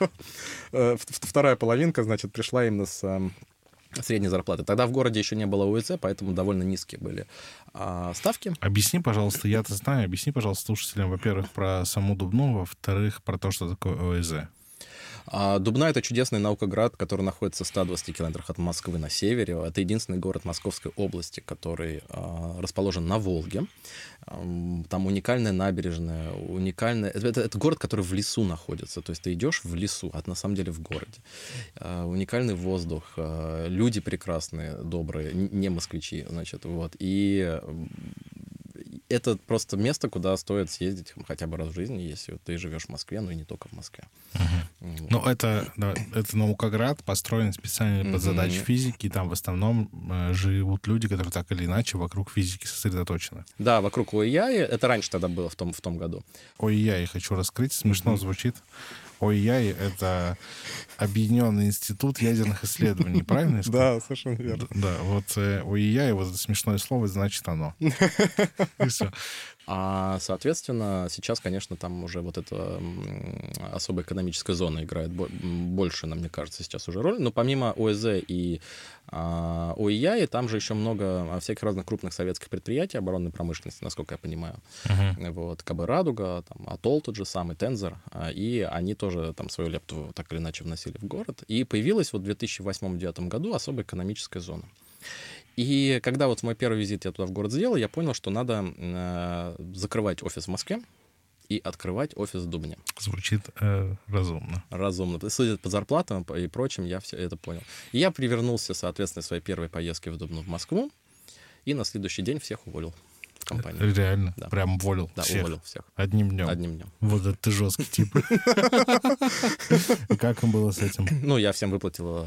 Вторая половинка, значит, пришла именно с средней зарплаты. Тогда в городе еще не было ОЭЗ, поэтому довольно низкие были а, ставки. Объясни, пожалуйста, я-то знаю, объясни, пожалуйста, слушателям, во-первых, про саму Дубну, во-вторых, про то, что такое ОЭЗ. А Дубна — это чудесный наукоград, который находится в ста двадцати километрах от Москвы на севере. Это единственный город Московской области, который а, расположен на Волге. А, там уникальная набережная, уникальная... Это, это, это город, который в лесу находится. То есть ты идешь в лесу, а на самом деле в городе. А, уникальный воздух, а, люди прекрасные, добрые, не москвичи, значит, вот. И... это просто место, куда стоит съездить хотя бы раз в жизни, если ты живешь в Москве, но и не только в Москве. Угу. Вот. Ну, это, да, это наукоград, построен специально под угу. задачи физики, и там в основном э, живут люди, которые так или иначе вокруг физики сосредоточены. Да, вокруг ОИЯИ, это раньше тогда было в том, в том году. ОИЯИ хочу раскрыть, смешно угу. звучит. ОИЯИ — это Объединенный институт ядерных исследований, правильно я сказал? Да, совершенно верно. Да, вот ОИЯИ, вот это смешное слово, значит оно. И все. А, соответственно, сейчас, конечно, там уже вот эта особая экономическая зона играет больше, нам, мне кажется, сейчас уже роль. Но помимо ОЭЗ и а, ОИЯИ, там же еще много всяких разных крупных советских предприятий оборонной промышленности, насколько я понимаю. Uh-huh. Вот, КБ Радуга, там, Атол тот же самый, Тензор. И они тоже там свою лепту так или иначе вносили в город. И появилась вот в две тысячи восьмом-две тысячи девятом году особая экономическая зона. И когда вот мой первый визит я туда в город сделал, я понял, что надо э, закрывать офис в Москве и открывать офис в Дубне. Звучит э, разумно. Разумно. Судя по зарплатам и прочим, я все это понял. И я привернулся, соответственно, своей первой поездке в Дубну в Москву, и на следующий день всех уволил в компании. Реально? Да. Прям уволил да, всех? Да, уволил всех. Одним днем? Одним днем. Вот это ты жесткий тип. И как им было с этим? Ну, я всем выплатил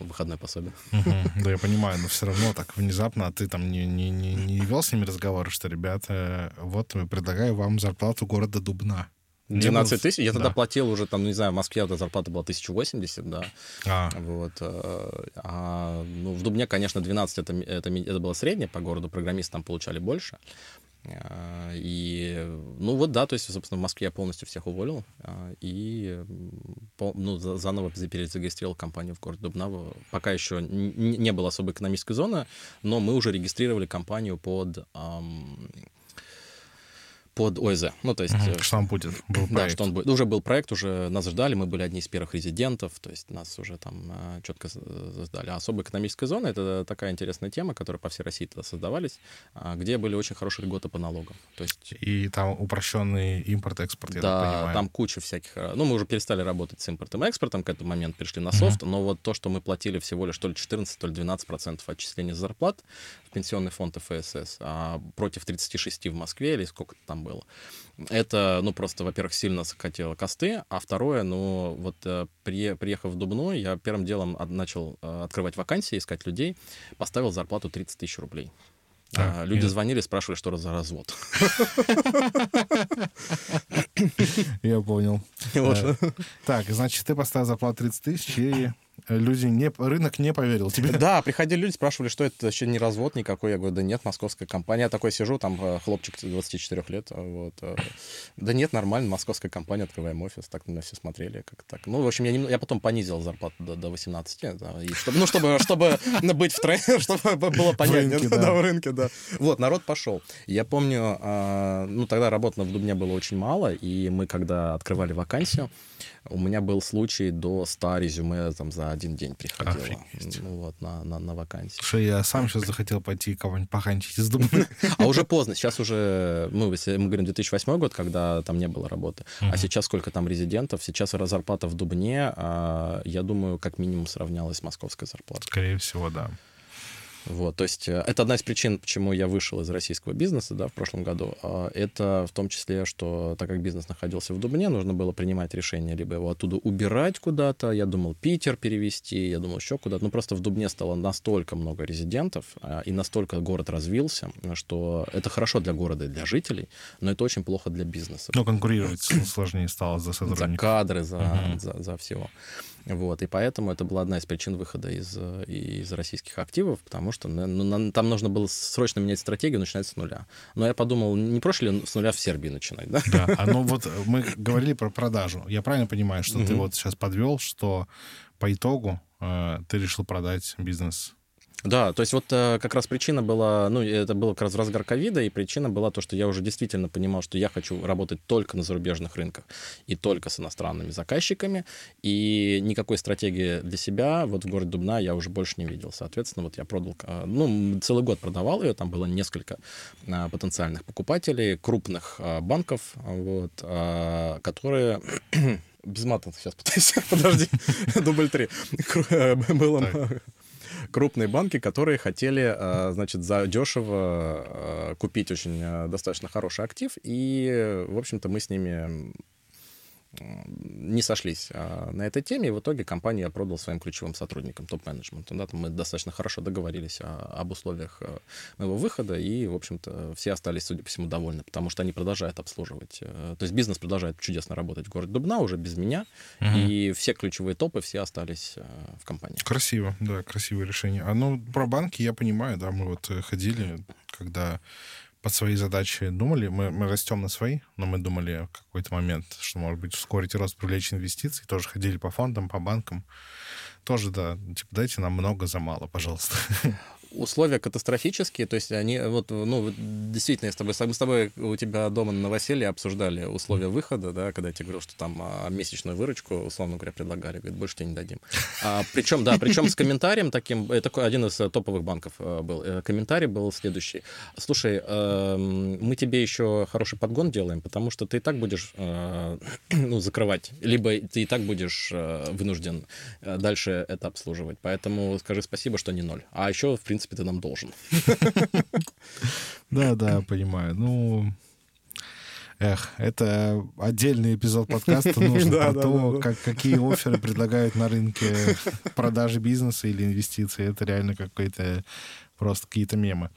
выходное пособие. Да, я понимаю, но все равно так внезапно, а ты там не вел с ними разговоры, что, ребята, вот предлагаю вам зарплату города Дубна. двенадцать тысяч? Я тогда платил уже, там, не знаю, в Москве эта зарплата была тысяча восемьдесят, да. А. Вот. А, ну, в Дубне, конечно, двенадцать это, это, это было среднее по городу, программисты там получали больше. И, ну вот, да, то есть, собственно, в Москве я полностью всех уволил и ну, заново перезагрестировал компанию в городе Дубна. Пока еще не было особой экономической зоны, но мы уже регистрировали компанию под... под ОЭЗ. Ну, то есть... Угу. Что он будет? Был да, что он будет. Уже был проект, уже нас ждали, мы были одни из первых резидентов, то есть нас уже там четко ждали. А особая экономическая зона — это такая интересная тема, которая по всей России тогда создавались, где были очень хорошие льготы по налогам. То есть... И там упрощенный импорт-экспорт, я да, так понимаю. Да, там куча всяких... Ну, мы уже перестали работать с импортом и экспортом, к этому моменту перешли на софт, угу. но вот то, что мы платили всего лишь то ли четырнадцать, то ли двенадцать процентов отчисления зарплат в пенсионный фонд ФСС, а против тридцати шести в Москве или сколько-то там было. Это, ну, просто, во-первых, сильно сократило косты, а второе, ну, вот при, приехав в Дубну, я первым делом от, начал открывать вакансии, искать людей, поставил зарплату тридцать тысяч рублей. А, а, люди нет. звонили, спрашивали, что за развод. Я понял. Так, значит, ты поставил зарплату тридцать тысяч и... Люди не, рынок не поверил тебе. Да, приходили люди, спрашивали, что это вообще не развод никакой. Я говорю, да нет, московская компания. Я такой сижу, там хлопчик двадцати четырёх лет. Вот. Да нет, нормально, московская компания, открываем офис. Так на меня все смотрели, как так. Ну, в общем, я, не, я потом понизил зарплату до, до восемнадцати. Да, и чтобы, ну, чтобы, чтобы быть в тренде, чтобы было понятнее. В рынке, да. Да, в рынке, да. Вот, народ пошел. Я помню, ну, тогда работы в Дубне было очень мало, и мы, когда открывали вакансию, у меня был случай до ста резюме там, за один день приходило ну, вот, на, на, на вакансии. Слушай, я сам сейчас захотел пойти кого-нибудь поханчить из Дубны. А уже поздно. Сейчас уже, мы, мы говорим, две тысячи восьмой год, когда там не было работы. Uh-huh. А сейчас сколько там резидентов? Сейчас зарплата в Дубне, а, я думаю, как минимум сравнялась с московской зарплатой. Скорее всего, да. Вот, то есть это одна из причин, почему я вышел из российского бизнеса, да, в прошлом году. Это в том числе, что так как бизнес находился в Дубне, нужно было принимать решение либо его оттуда убирать куда-то. Я думал Питер перевести, я думал еще куда-то. Ну просто в Дубне стало настолько много резидентов и настолько город развился, что это хорошо для города и для жителей, но это очень плохо для бизнеса. Но конкурировать сложнее стало за сотрудников. За кадры, за, uh-huh. за, за всего. Вот, и поэтому это была одна из причин выхода из, из российских активов, потому что ну, там нужно было срочно менять стратегию, начинать с нуля. Но я подумал, не проще ли с нуля в Сербии начинать, да? Да, а ну вот мы говорили про продажу. Я правильно понимаю, что угу. ты вот сейчас подвел, что по итогу ты решил продать бизнес? Да, то есть вот как раз причина была, ну, это было как раз разгар ковида, и причина была то, что я уже действительно понимал, что я хочу работать только на зарубежных рынках и только с иностранными заказчиками, и никакой стратегии для себя вот в городе Дубна я уже больше не видел. Соответственно, вот я продал, ну, целый год продавал ее, там было несколько потенциальных покупателей, крупных банков, вот, которые... Без мата сейчас пытаюсь, подожди, дубль три. Было много... крупные банки, которые хотели, значит, задешево купить очень достаточно хороший актив, и, в общем-то, мы с ними не сошлись на этой теме, и в итоге компанию я продал своим ключевым сотрудникам, топ-менеджменту. Да, мы достаточно хорошо договорились о, об условиях моего выхода, и, в общем-то, все остались, судя по всему, довольны, потому что они продолжают обслуживать. То есть бизнес продолжает чудесно работать в городе Дубна уже без меня, угу. И все ключевые топы все остались в компании. Красиво, да, красивое решение. А ну, про банки я понимаю, да, мы вот ходили, когда... под свои задачи думали, мы, мы растем на свои, но мы думали в какой-то момент, что, может быть, ускорить рост, привлечь инвестиции, тоже ходили по фондам, по банкам, тоже, да, типа, дайте нам много за мало, пожалуйста. Условия катастрофические, то есть они, вот, ну, действительно, я с тобой, мы с тобой у тебя дома на новоселье обсуждали условия выхода, да, когда я тебе говорил, что там месячную выручку, условно говоря, предлагали, говорит, больше тебе не дадим. А, причем, да, причем с комментарием таким, это один из топовых банков был, комментарий был следующий. Слушай, мы тебе еще хороший подгон делаем, потому что ты и так будешь, ну, закрывать, либо ты и так будешь вынужден дальше это обслуживать, поэтому скажи спасибо, что не ноль. А еще, в принципе, В принципе, ты нам должен. Да, да, понимаю. Ну, эх, это отдельный эпизод подкаста нужен про то, какие офферы предлагают на рынке продажи бизнеса или инвестиций. Это реально какой-то просто какие-то мемы.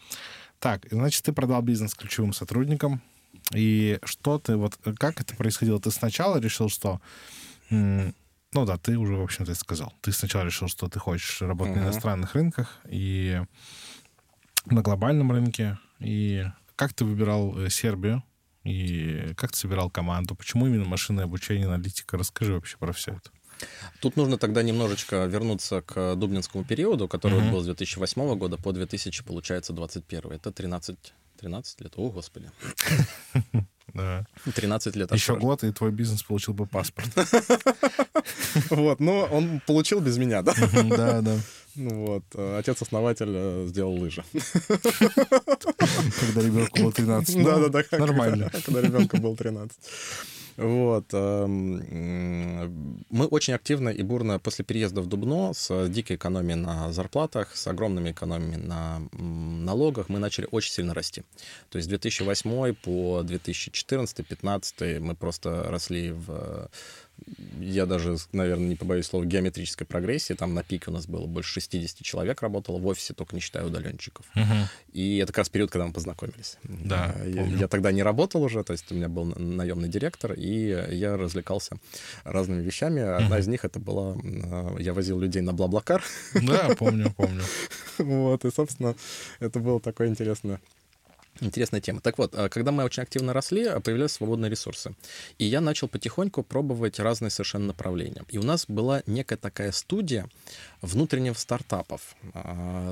Так, значит, ты продал бизнес ключевым сотрудникам. И что ты, вот как это происходило? Ты сначала решил, что... Ну да, ты уже, в общем-то, сказал. Ты сначала решил, что ты хочешь работать uh-huh. на иностранных рынках и на глобальном рынке. И как ты выбирал Сербию? И как ты собирал команду? Почему именно машинное обучение, аналитика? Расскажи вообще про все это. Тут нужно тогда немножечко вернуться к дублинскому периоду, который uh-huh. был с две тысячи восьмого года по две тысячи, получается, двадцать первый. Это тринадцать, тринадцать лет. О, Господи. Да. тринадцать лет. Еще отправили. Год, и твой бизнес получил бы паспорт. Вот, но он получил без меня, да? Да, да. Вот, отец-основатель сделал лыжи. Когда ребенку было тринадцать. Да, да, да. Нормально. Когда ребенку было тринадцать. Вот. Мы очень активно и бурно после переезда в Дубно с дикой экономией на зарплатах, с огромными экономиями на налогах мы начали очень сильно расти. То есть с две тысячи восьмого по две тысячи четырнадцатый-пятнадцатый мы просто росли в... Я даже, наверное, не побоюсь слова, геометрической прогрессии. Там на пике у нас было больше шестьдесят человек работало в офисе, только не считая удаленщиков. Угу. И это как раз период, когда мы познакомились. Да, я, я тогда не работал уже, то есть у меня был наемный директор, и я развлекался разными вещами. Одна угу. из них это была... Я возил людей на Блаблакар. Да, помню, помню. Вот, и, собственно, это было такое интересное... Интересная тема. Так вот, когда мы очень активно росли, появлялись свободные ресурсы. И я начал потихоньку пробовать разные совершенно направления. И у нас была некая такая студия внутренних стартапов.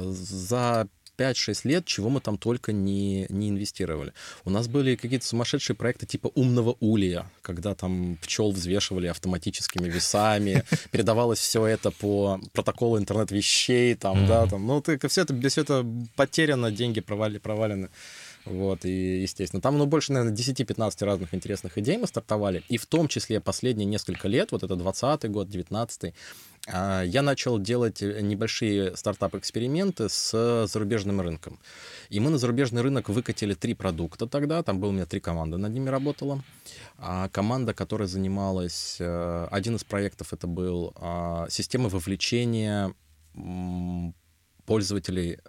За пять-шесть лет, чего мы там только не, не инвестировали. У нас были какие-то сумасшедшие проекты типа «Умного улья», когда там пчел взвешивали автоматическими весами, передавалось все это по протоколу интернет-вещей, там, да, там, ну, ты, все это, все это потеряно, деньги провали, провалены. Вот, и, естественно, там, ну, больше, наверное, десять-пятнадцать разных интересных идей мы стартовали, и в том числе последние несколько лет, вот это двадцатый год, девятнадцатый, я начал делать небольшие стартап-эксперименты с зарубежным рынком. И мы на зарубежный рынок выкатили три продукта тогда, там было у меня три команды, над ними работала. А команда, которая занималась... Один из проектов это был система вовлечения пользователей...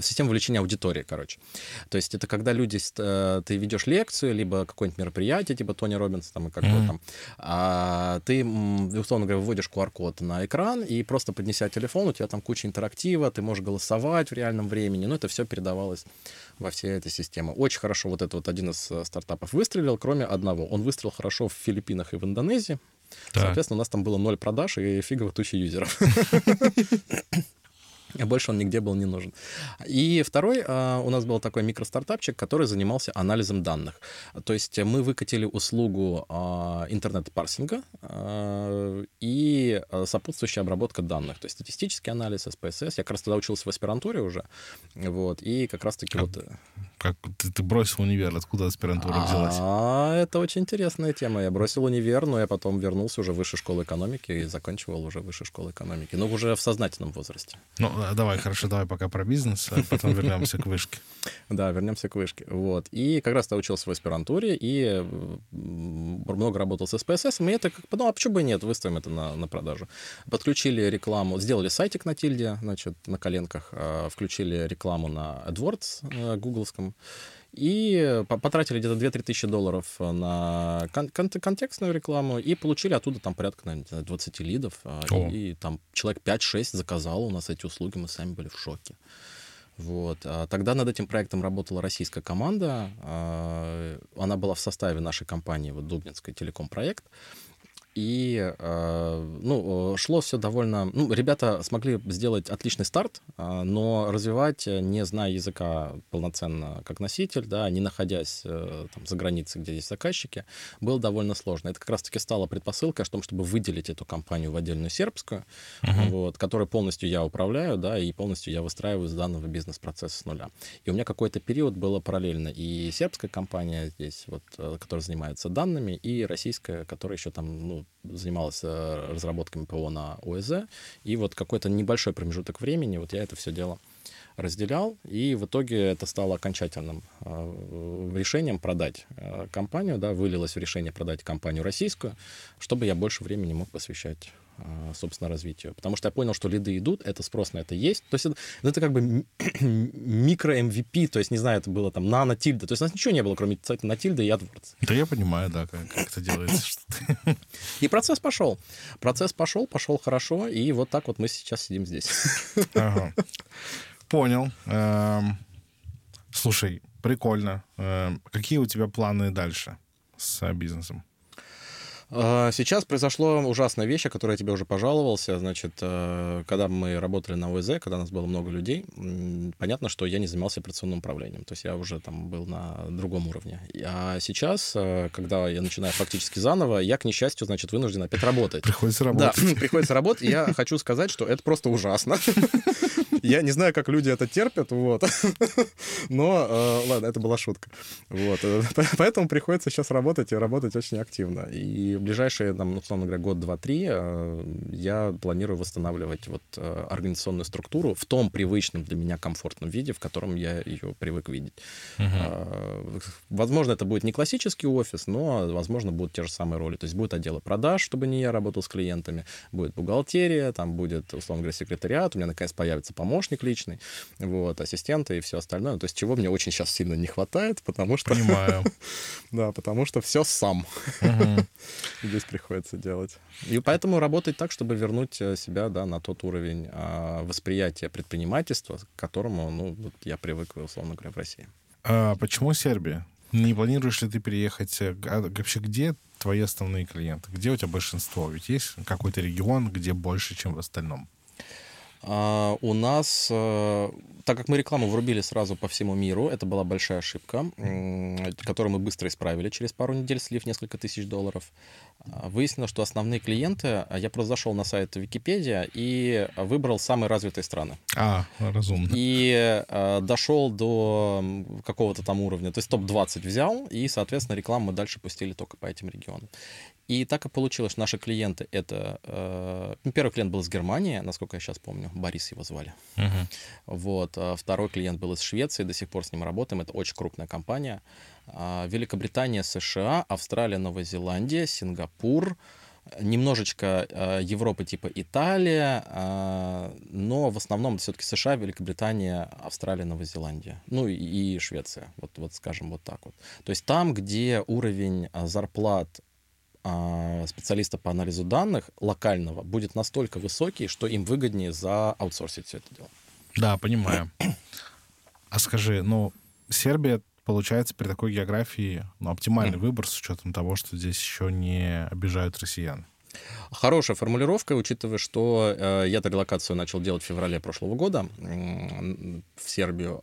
Система вовлечения аудитории, короче. То есть это когда люди... Ты ведешь лекцию, либо какое-нибудь мероприятие, типа Тони Роббинса там и как-то mm-hmm. там. А ты, условно говоря, вводишь ку ар-код на экран, и просто поднеся телефон, у тебя там куча интерактива, ты можешь голосовать в реальном времени. Ну, это все передавалось во всей этой системе. Очень хорошо вот этот вот один из стартапов выстрелил, кроме одного. Он выстрелил хорошо в Филиппинах и в Индонезии. Да. Соответственно, у нас там было ноль продаж и фигово тучи юзеров. А больше он нигде был не нужен. И второй, а, у нас был такой микростартапчик, который занимался анализом данных. То есть мы выкатили услугу а, интернет-парсинга а, и сопутствующая обработка данных. То есть статистический анализ, эс пи эс эс. Я как раз тогда учился в аспирантуре уже. Вот, и как раз-таки а, вот... Как ты, ты бросил универ? Откуда аспирантура взялась? А, это очень интересная тема. Я бросил универ, но я потом вернулся уже в Высшую школу экономики и заканчивал уже Высшую школу экономики. Но уже в сознательном возрасте. Ну, давай, хорошо, давай пока про бизнес, а потом вернемся к вышке. Да, вернемся к вышке. Вот. И как раз я учился в аспирантуре, и много работал с эс пи эс эс, и это как, ну, а почему бы и нет, выставим это на, на продажу. Подключили рекламу, сделали сайтик на тильде, значит, на коленках, включили рекламу на AdWords гугловском, и потратили где-то две-три тысячи долларов на кон- контекстную рекламу, и получили оттуда там порядка, наверное, двадцать лидов. О. И, и там человек пять-шесть заказал у нас эти услуги, мы сами были в шоке. Вот. Тогда над этим проектом работала российская команда, она была в составе нашей компании, вот, Дубнинская телеком-проект. И, ну, шло все довольно... Ну, ребята смогли сделать отличный старт, но развивать, не зная языка полноценно как носитель, да, не находясь там за границей, где есть заказчики, было довольно сложно. Это как раз-таки стало предпосылкой о том, чтобы выделить эту компанию в отдельную сербскую, uh-huh. вот, которой полностью я управляю, да, и полностью я выстраиваю с данного бизнес-процесса с нуля. И у меня какой-то период было параллельно и сербская компания здесь, вот, которая занимается данными, и российская, которая еще там, ну, занималась разработками ПО на ОЭЗ, и вот какой-то небольшой промежуток времени вот я это все дело разделял, и в итоге это стало окончательным решением продать компанию, да, вылилось в решение продать компанию российскую, чтобы я больше времени мог посвящать, собственно, развитию. Потому что я понял, что лиды идут, это спрос на это есть. То есть это, ну, это как бы микро-эм ви пи, то есть, не знаю, это было там нано-тильда. То есть у нас ничего не было, кроме сайта на тильде и AdWords. Да я понимаю, да, как, как это делается. И процесс пошел. Процесс пошел, пошел хорошо, и вот так вот мы сейчас сидим здесь. Ага. Понял. Слушай, прикольно. Какие у тебя планы дальше с бизнесом? Сейчас произошла ужасная вещь, о которой я тебе уже пожаловался. Значит, когда мы работали на ОЭЗ, когда у нас было много людей, понятно, что я не занимался операционным управлением. То есть я уже там был на другом уровне. А сейчас, когда я начинаю фактически заново, я, к несчастью, значит, вынужден опять работать. Приходится работать. Да, приходится работать. И я хочу сказать, что это просто ужасно. Я не знаю, как люди это терпят, вот. Но, ладно, это была шутка. Вот. Поэтому приходится сейчас работать, и работать очень активно. И в ближайшие, там, условно говоря, год, два, три я планирую восстанавливать вот организационную структуру в том привычном для меня комфортном виде, в котором я ее привык видеть. Угу. Возможно, это будет не классический офис, но, возможно, будут те же самые роли. То есть будут отделы продаж, чтобы не я работал с клиентами, будет бухгалтерия, там будет, условно говоря, секретариат, у меня, наконец, появится помощник личный, вот, ассистенты и все остальное. То есть чего мне очень сейчас сильно не хватает, потому что... Понимаю. Да, потому что все сам. Здесь приходится делать. И поэтому работать так, чтобы вернуть себя, да, на тот уровень а, восприятия предпринимательства, к которому, ну, вот я привык, условно говоря, в России. А почему Сербия? Не планируешь ли ты переехать? А вообще, где твои основные клиенты? Где у тебя большинство? Ведь есть какой-то регион, где больше, чем в остальном? Uh, у нас, uh, так как мы рекламу врубили сразу по всему миру, это была большая ошибка, uh, которую мы быстро исправили через пару недель, слив несколько тысяч долларов. Uh, выяснилось, что основные клиенты... Я просто зашел на сайт Википедия и выбрал самые развитые страны. А, разумно. И uh, дошел до какого-то там уровня, то есть топ двадцать взял, и, соответственно, рекламу мы дальше пустили только по этим регионам. И так и получилось, что наши клиенты это... Э, первый клиент был из Германии, насколько я сейчас помню, Борис его звали. Uh-huh. Вот. Второй клиент был из Швеции, до сих пор с ним работаем, это очень крупная компания. Э, Великобритания, США, Австралия, Новая Зеландия, Сингапур, немножечко э, Европы типа Италия, э, но в основном это все-таки США, Великобритания, Австралия, Новая Зеландия, ну и, и Швеция, вот, вот скажем вот так вот. То есть там, где уровень зарплат специалиста по анализу данных локального будет настолько высокий, что им выгоднее зааутсорсить все это дело. Да, понимаю. А скажи, ну, Сербия, получается, при такой географии, ну, оптимальный mm-hmm. выбор с учетом того, что здесь еще не обижают россиян. Хорошая формулировка, учитывая, что э, я-то релокацию начал делать в феврале прошлого года э, в Сербию.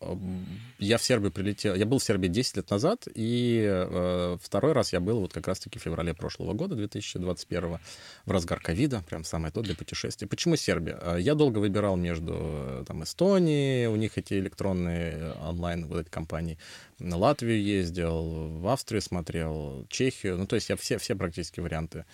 Я в Сербию прилетел... Я был в Сербии десять лет назад, и э, второй раз я был вот как раз-таки в феврале прошлого года, две тысячи двадцать первого, в разгар ковида, прям самое то для путешествий. Почему Сербия? Я долго выбирал между там, Эстонией, у них эти электронные онлайн вот эти компании, на Латвию ездил, в Австрию смотрел, Чехию, ну то есть я все, все практически варианты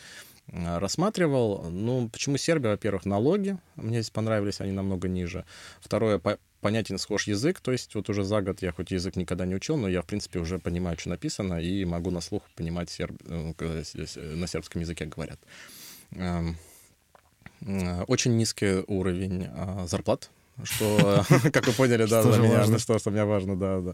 рассматривал. Ну, почему Сербия? Во-первых, налоги. Мне здесь понравились, они намного ниже. Второе, по- понятен схож язык. То есть вот уже за год я хоть язык никогда не учил, но я, в принципе, уже понимаю, что написано, и могу на слух понимать, серб... на сербском языке говорят. Очень низкий уровень зарплат. Что, как вы поняли, да, что, для меня, важно. Что, что мне важно, да, да.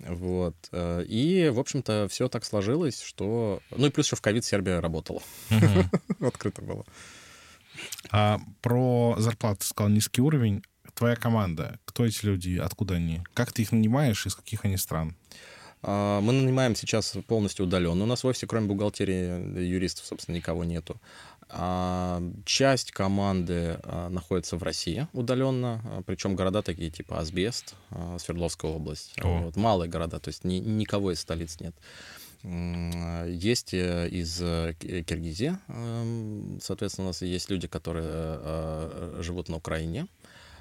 Вот. И, в общем-то, все так сложилось, что... Ну и плюс еще в ковид Сербия работала. Угу. Открыто было. А, про зарплату ты сказал, низкий уровень. Твоя команда, кто эти люди, откуда они? Как ты их нанимаешь, из каких они стран? А, мы нанимаем сейчас полностью удаленно. У нас в офисе, кроме бухгалтерии, юристов, собственно, никого нету. Часть команды находится в России удаленно, причем города такие типа Асбест, Свердловская область, вот, малые города, то есть ни, никого из столиц нет. Есть из Киргизии, соответственно, у нас есть люди, которые живут на Украине,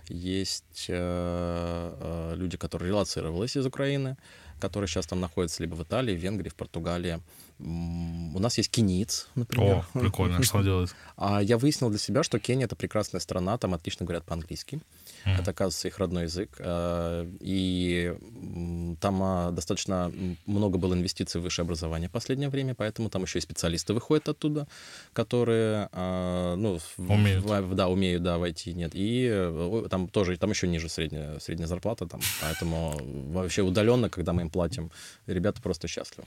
есть люди, которые релоцировались из Украины, которые сейчас там находятся либо в Италии, в Венгрии, в Португалии. У нас есть кениец, например. О, прикольно, что он делает? Я выяснил для себя, что Кения — это прекрасная страна, там отлично говорят по-английски. Mm-hmm. Это, оказывается, их родной язык. И там достаточно много было инвестиций в высшее образование в последнее время, поэтому там еще и специалисты выходят оттуда, которые... Ну, умеют. В, да, умеют, да, войти, нет. И там тоже, там еще ниже средняя, средняя зарплата, там, поэтому вообще удаленно, когда мы им платим, ребята просто счастливы.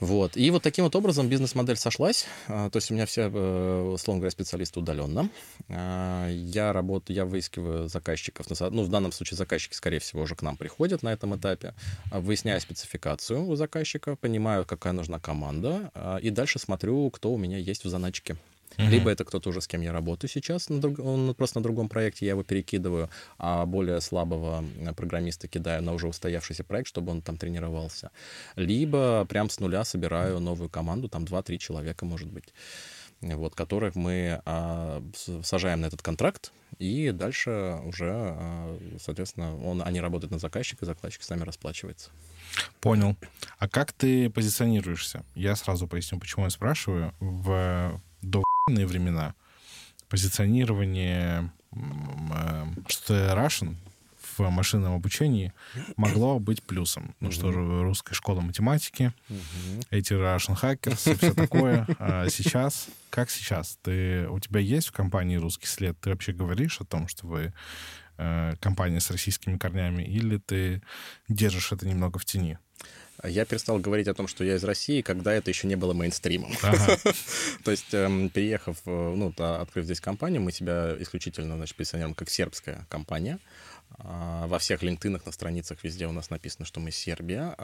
Вот. И вот таким вот образом бизнес-модель сошлась. То есть у меня все, условно говоря, специалисты удаленно. Я работаю, я выискиваю заказчиков. Ну, в данном случае заказчики, скорее всего, уже к нам приходят на этом этапе. Выясняю спецификацию у заказчика, понимаю, какая нужна команда. И дальше смотрю, кто у меня есть в заначке. Mm-hmm. Либо это кто-то уже, с кем я работаю сейчас, на друг... он просто на другом проекте, я его перекидываю, а более слабого программиста кидаю на уже устоявшийся проект, чтобы он там тренировался. Либо прям с нуля собираю новую команду, там два-три человека, может быть, вот, которых мы а, сажаем на этот контракт, и дальше уже, а, соответственно, он, они работают на заказчика, и заказчик сами расплачивается. Понял. А как ты позиционируешься? Я сразу поясню, почему я спрашиваю. В... До... времена позиционирование э, что-то Russian в машинном обучении могло быть плюсом. Ну mm-hmm. что же, русская школа математики, mm-hmm. эти Russian hackers и все такое. А сейчас, как сейчас? Ты, у тебя есть в компании русский след? Ты вообще говоришь о том, что вы э, компания с российскими корнями, или ты держишь это немного в тени? Я перестал говорить о том, что я из России, когда это еще не было мейнстримом. Ага. То есть, переехав, ну, открыв здесь компанию, мы себя исключительно, значит, позиционируем как сербская компания. Во всех линкдинах, на страницах везде у нас написано, что мы Сербия.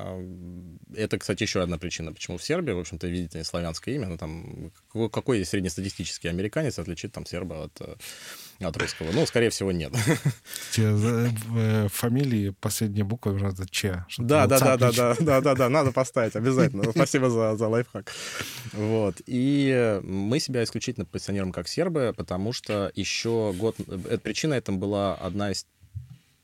Это, кстати, еще одна причина, почему в Сербии, в общем-то, видите, славянское имя, но там какой среднестатистический американец отличит там серба от, от русского? Ну, скорее всего, нет. Фамилии, последняя буква, это Че. Да, да, да, да, да, да, да, да, надо поставить обязательно. Спасибо за, за лайфхак. Вот. И мы себя исключительно позиционируем как сербы, потому что еще год... Причина этому была одна из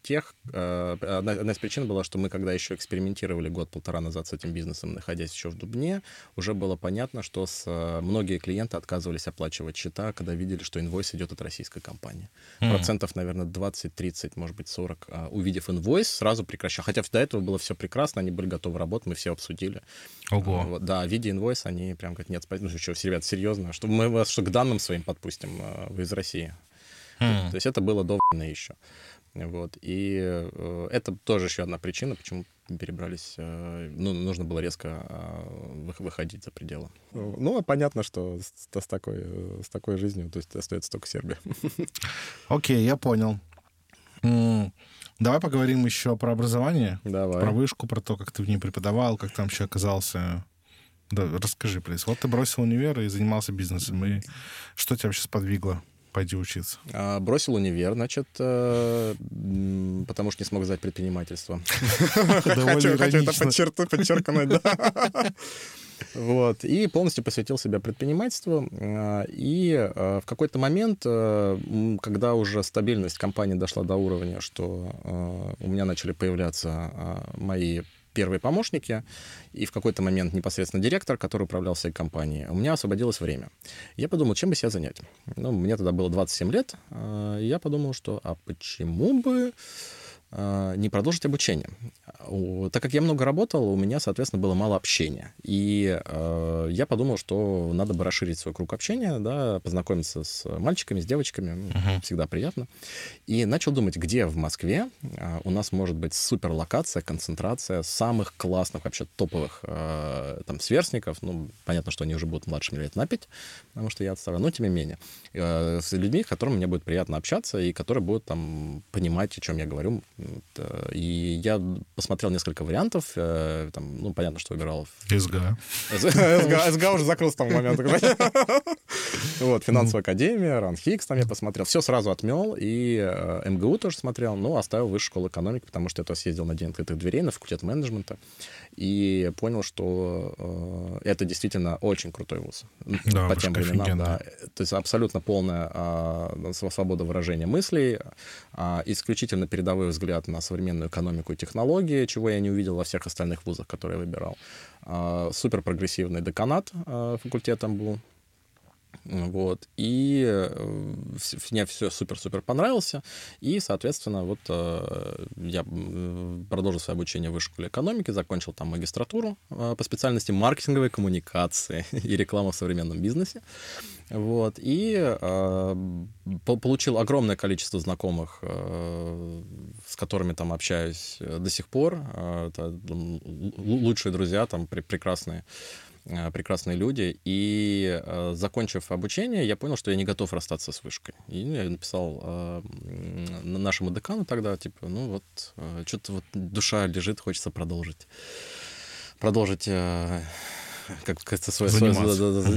Тех, одна, одна из причин была, что мы, когда еще экспериментировали год-полтора назад с этим бизнесом, находясь еще в Дубне, уже было понятно, что с, многие клиенты отказывались оплачивать счета, когда видели, что инвойс идет от российской компании. Mm-hmm. Процентов, наверное, двадцать-тридцать, может быть, сорок, увидев инвойс, сразу прекращал. Хотя до этого было все прекрасно, они были готовы работать, мы все обсудили. Ого. Вот, да, в виде инвойса они прям говорят, нет, спасибо, ну что, ребята, серьезно, что мы вас что, к данным своим подпустим, вы из России. Mm-hmm. То есть это было довольно еще. Вот. И э, это тоже еще одна причина, почему перебрались, э, ну, нужно было резко э, выходить за пределы. Ну, понятно, что с, с, такой, с такой жизнью, то есть, остается только Сербия. Окей, я понял. Давай поговорим еще про образование. Давай. Про вышку, про то, как ты в ней преподавал, как там еще оказался. Да, расскажи, плиз. Вот ты бросил универ и занимался бизнесом. И что тебя вообще сподвигло? Пойди учиться. А, бросил универ, значит, э, потому что не смог сдать предпринимательство. Хочу это подчеркнуть, да. Вот. И полностью посвятил себя предпринимательству. И в какой-то момент, когда уже стабильность компании дошла до уровня, что у меня начали появляться мои первые помощники, и в какой-то момент непосредственно директор, который управлял всей компанией, у меня освободилось время. Я подумал, чем бы себя занять? Ну, мне тогда было двадцать семь лет, и я подумал, что а почему бы не продолжить обучение. Так как я много работал, у меня, соответственно, было мало общения. И э, я подумал, что надо бы расширить свой круг общения, да, познакомиться с мальчиками, с девочками. Ну, uh-huh. Всегда приятно. И начал думать, где в Москве э, у нас может быть суперлокация, концентрация самых классных, вообще топовых э, там, сверстников. Ну, понятно, что они уже будут младше меня лет на пять, потому что я отставал. Но, тем не менее, э, с людьми, с которыми мне будет приятно общаться и которые будут там, понимать, о чем я говорю. И я посмотрел несколько вариантов. Там, ну, понятно, что выбирал... СГА. СГА уже закрылся там в момент. Вот, финансовая академия, РАНХИКС там я посмотрел. Все сразу отмел. И МГУ тоже смотрел, но оставил Высшую школу экономики, потому что я туда съездил на день открытых дверей, на факультет менеджмента. И понял, что это действительно очень крутой вуз. Да, по тем временам, да. То есть абсолютно полная свобода выражения мыслей, исключительно передовой взгляд на современную экономику и технологии, чего я не увидел во всех остальных вузах, которые я выбирал. Супер прогрессивный деканат факультетом был. Вот. И мне все супер-супер понравился. И, соответственно, вот я продолжил свое обучение в Высшей школе экономики, закончил там магистратуру по специальности маркетинговой коммуникации и реклама в современном бизнесе. Вот. И получил огромное количество знакомых, с которыми там общаюсь до сих пор. Это лучшие друзья, там прекрасные. прекрасные люди, и э, закончив обучение, я понял, что я не готов расстаться с вышкой. И ну, я написал э, нашему декану тогда, типа, ну вот, э, что-то вот душа лежит, хочется продолжить. Продолжить... Э... как кажется, свою, свою,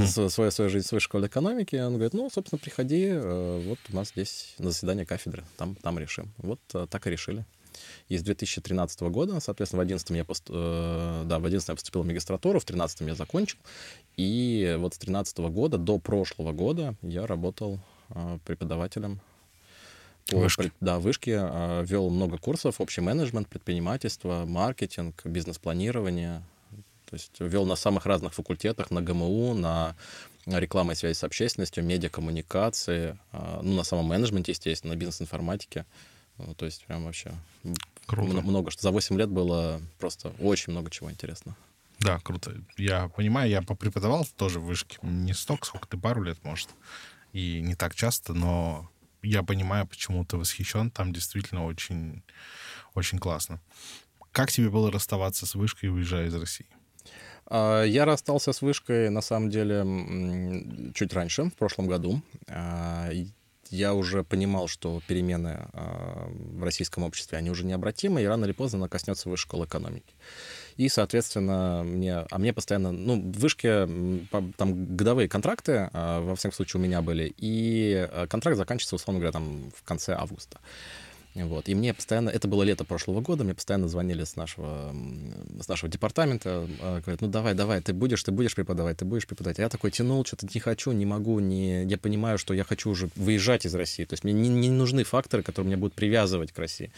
свою, свою, свою жизнь в Высшей школе экономики. Он говорит, ну, собственно, приходи, вот у нас здесь на заседание кафедры, там, там решим. Вот так и решили. И с две тысячи тринадцатого года, соответственно, в две тысячи одиннадцатом я, пост... да, в две тысячи одиннадцатом я поступил в магистратуру, в две тысячи тринадцатом я закончил. И вот с две тысячи тринадцатого года до прошлого года я работал преподавателем по вышке. Да, вышке. Вел много курсов, общий менеджмент, предпринимательство, маркетинг, бизнес-планирование. То есть вел на самых разных факультетах, на ГМУ, на рекламу и связь с общественностью, медиакоммуникации, ну, на самом менеджменте, естественно, на бизнес-информатике. Ну, то есть прям вообще круто. Много что. За восемь лет было просто очень много чего интересного. Да, круто. Я понимаю, я попреподавал тоже в вышке. Не столько, сколько ты, пару лет, может. И не так часто, но я понимаю, почему ты восхищен. Там действительно очень, очень классно. Как тебе было расставаться с вышкой, уезжая из России? Я расстался с вышкой, на самом деле, чуть раньше, в прошлом году. Я уже понимал, что перемены в российском обществе, они уже необратимы, и рано или поздно она коснется Высшей школы экономики. И, соответственно, мне, а мне постоянно... Ну, в вышке там годовые контракты, во всяком случае, у меня были, и контракт заканчивается, условно говоря, там в конце августа. Вот. И мне постоянно, это было лето прошлого года, мне постоянно звонили с нашего, с нашего департамента, говорят, ну давай, давай, ты будешь, ты будешь преподавать, ты будешь преподавать. А я такой тянул, что-то не хочу, не могу, не... я понимаю, что я хочу уже выезжать из России, то есть мне не, не нужны факторы, которые меня будут привязывать к России.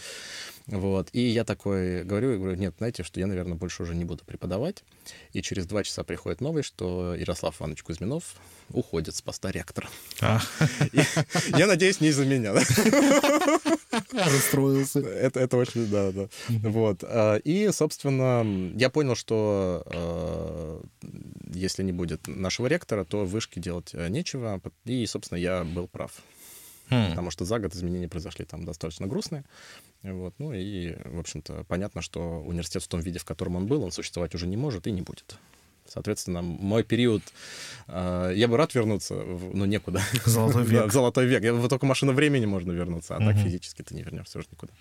Вот. И я такой говорю, говорю, нет, знаете, что я, наверное, больше уже не буду преподавать. И через два часа приходит новость, что Ярослав Иванович Кузьминов уходит с поста ректора. Я надеюсь, не из-за меня. Расстроился. Это, это очень, да, да. Вот. И, собственно, я понял, что если не будет нашего ректора, то вышки делать нечего. И, собственно, я был прав. Hmm. Потому что за год изменения произошли там достаточно грустные. Вот. Ну и, в общем-то, понятно, что университет в том виде, в котором он был, он существовать уже не может и не будет. Соответственно, мой период... Э, я бы рад вернуться, в, но некуда. Золотой век. Да, в золотой век. Вот только машина времени можно вернуться, а угу. так физически ты не вернешься уже никуда.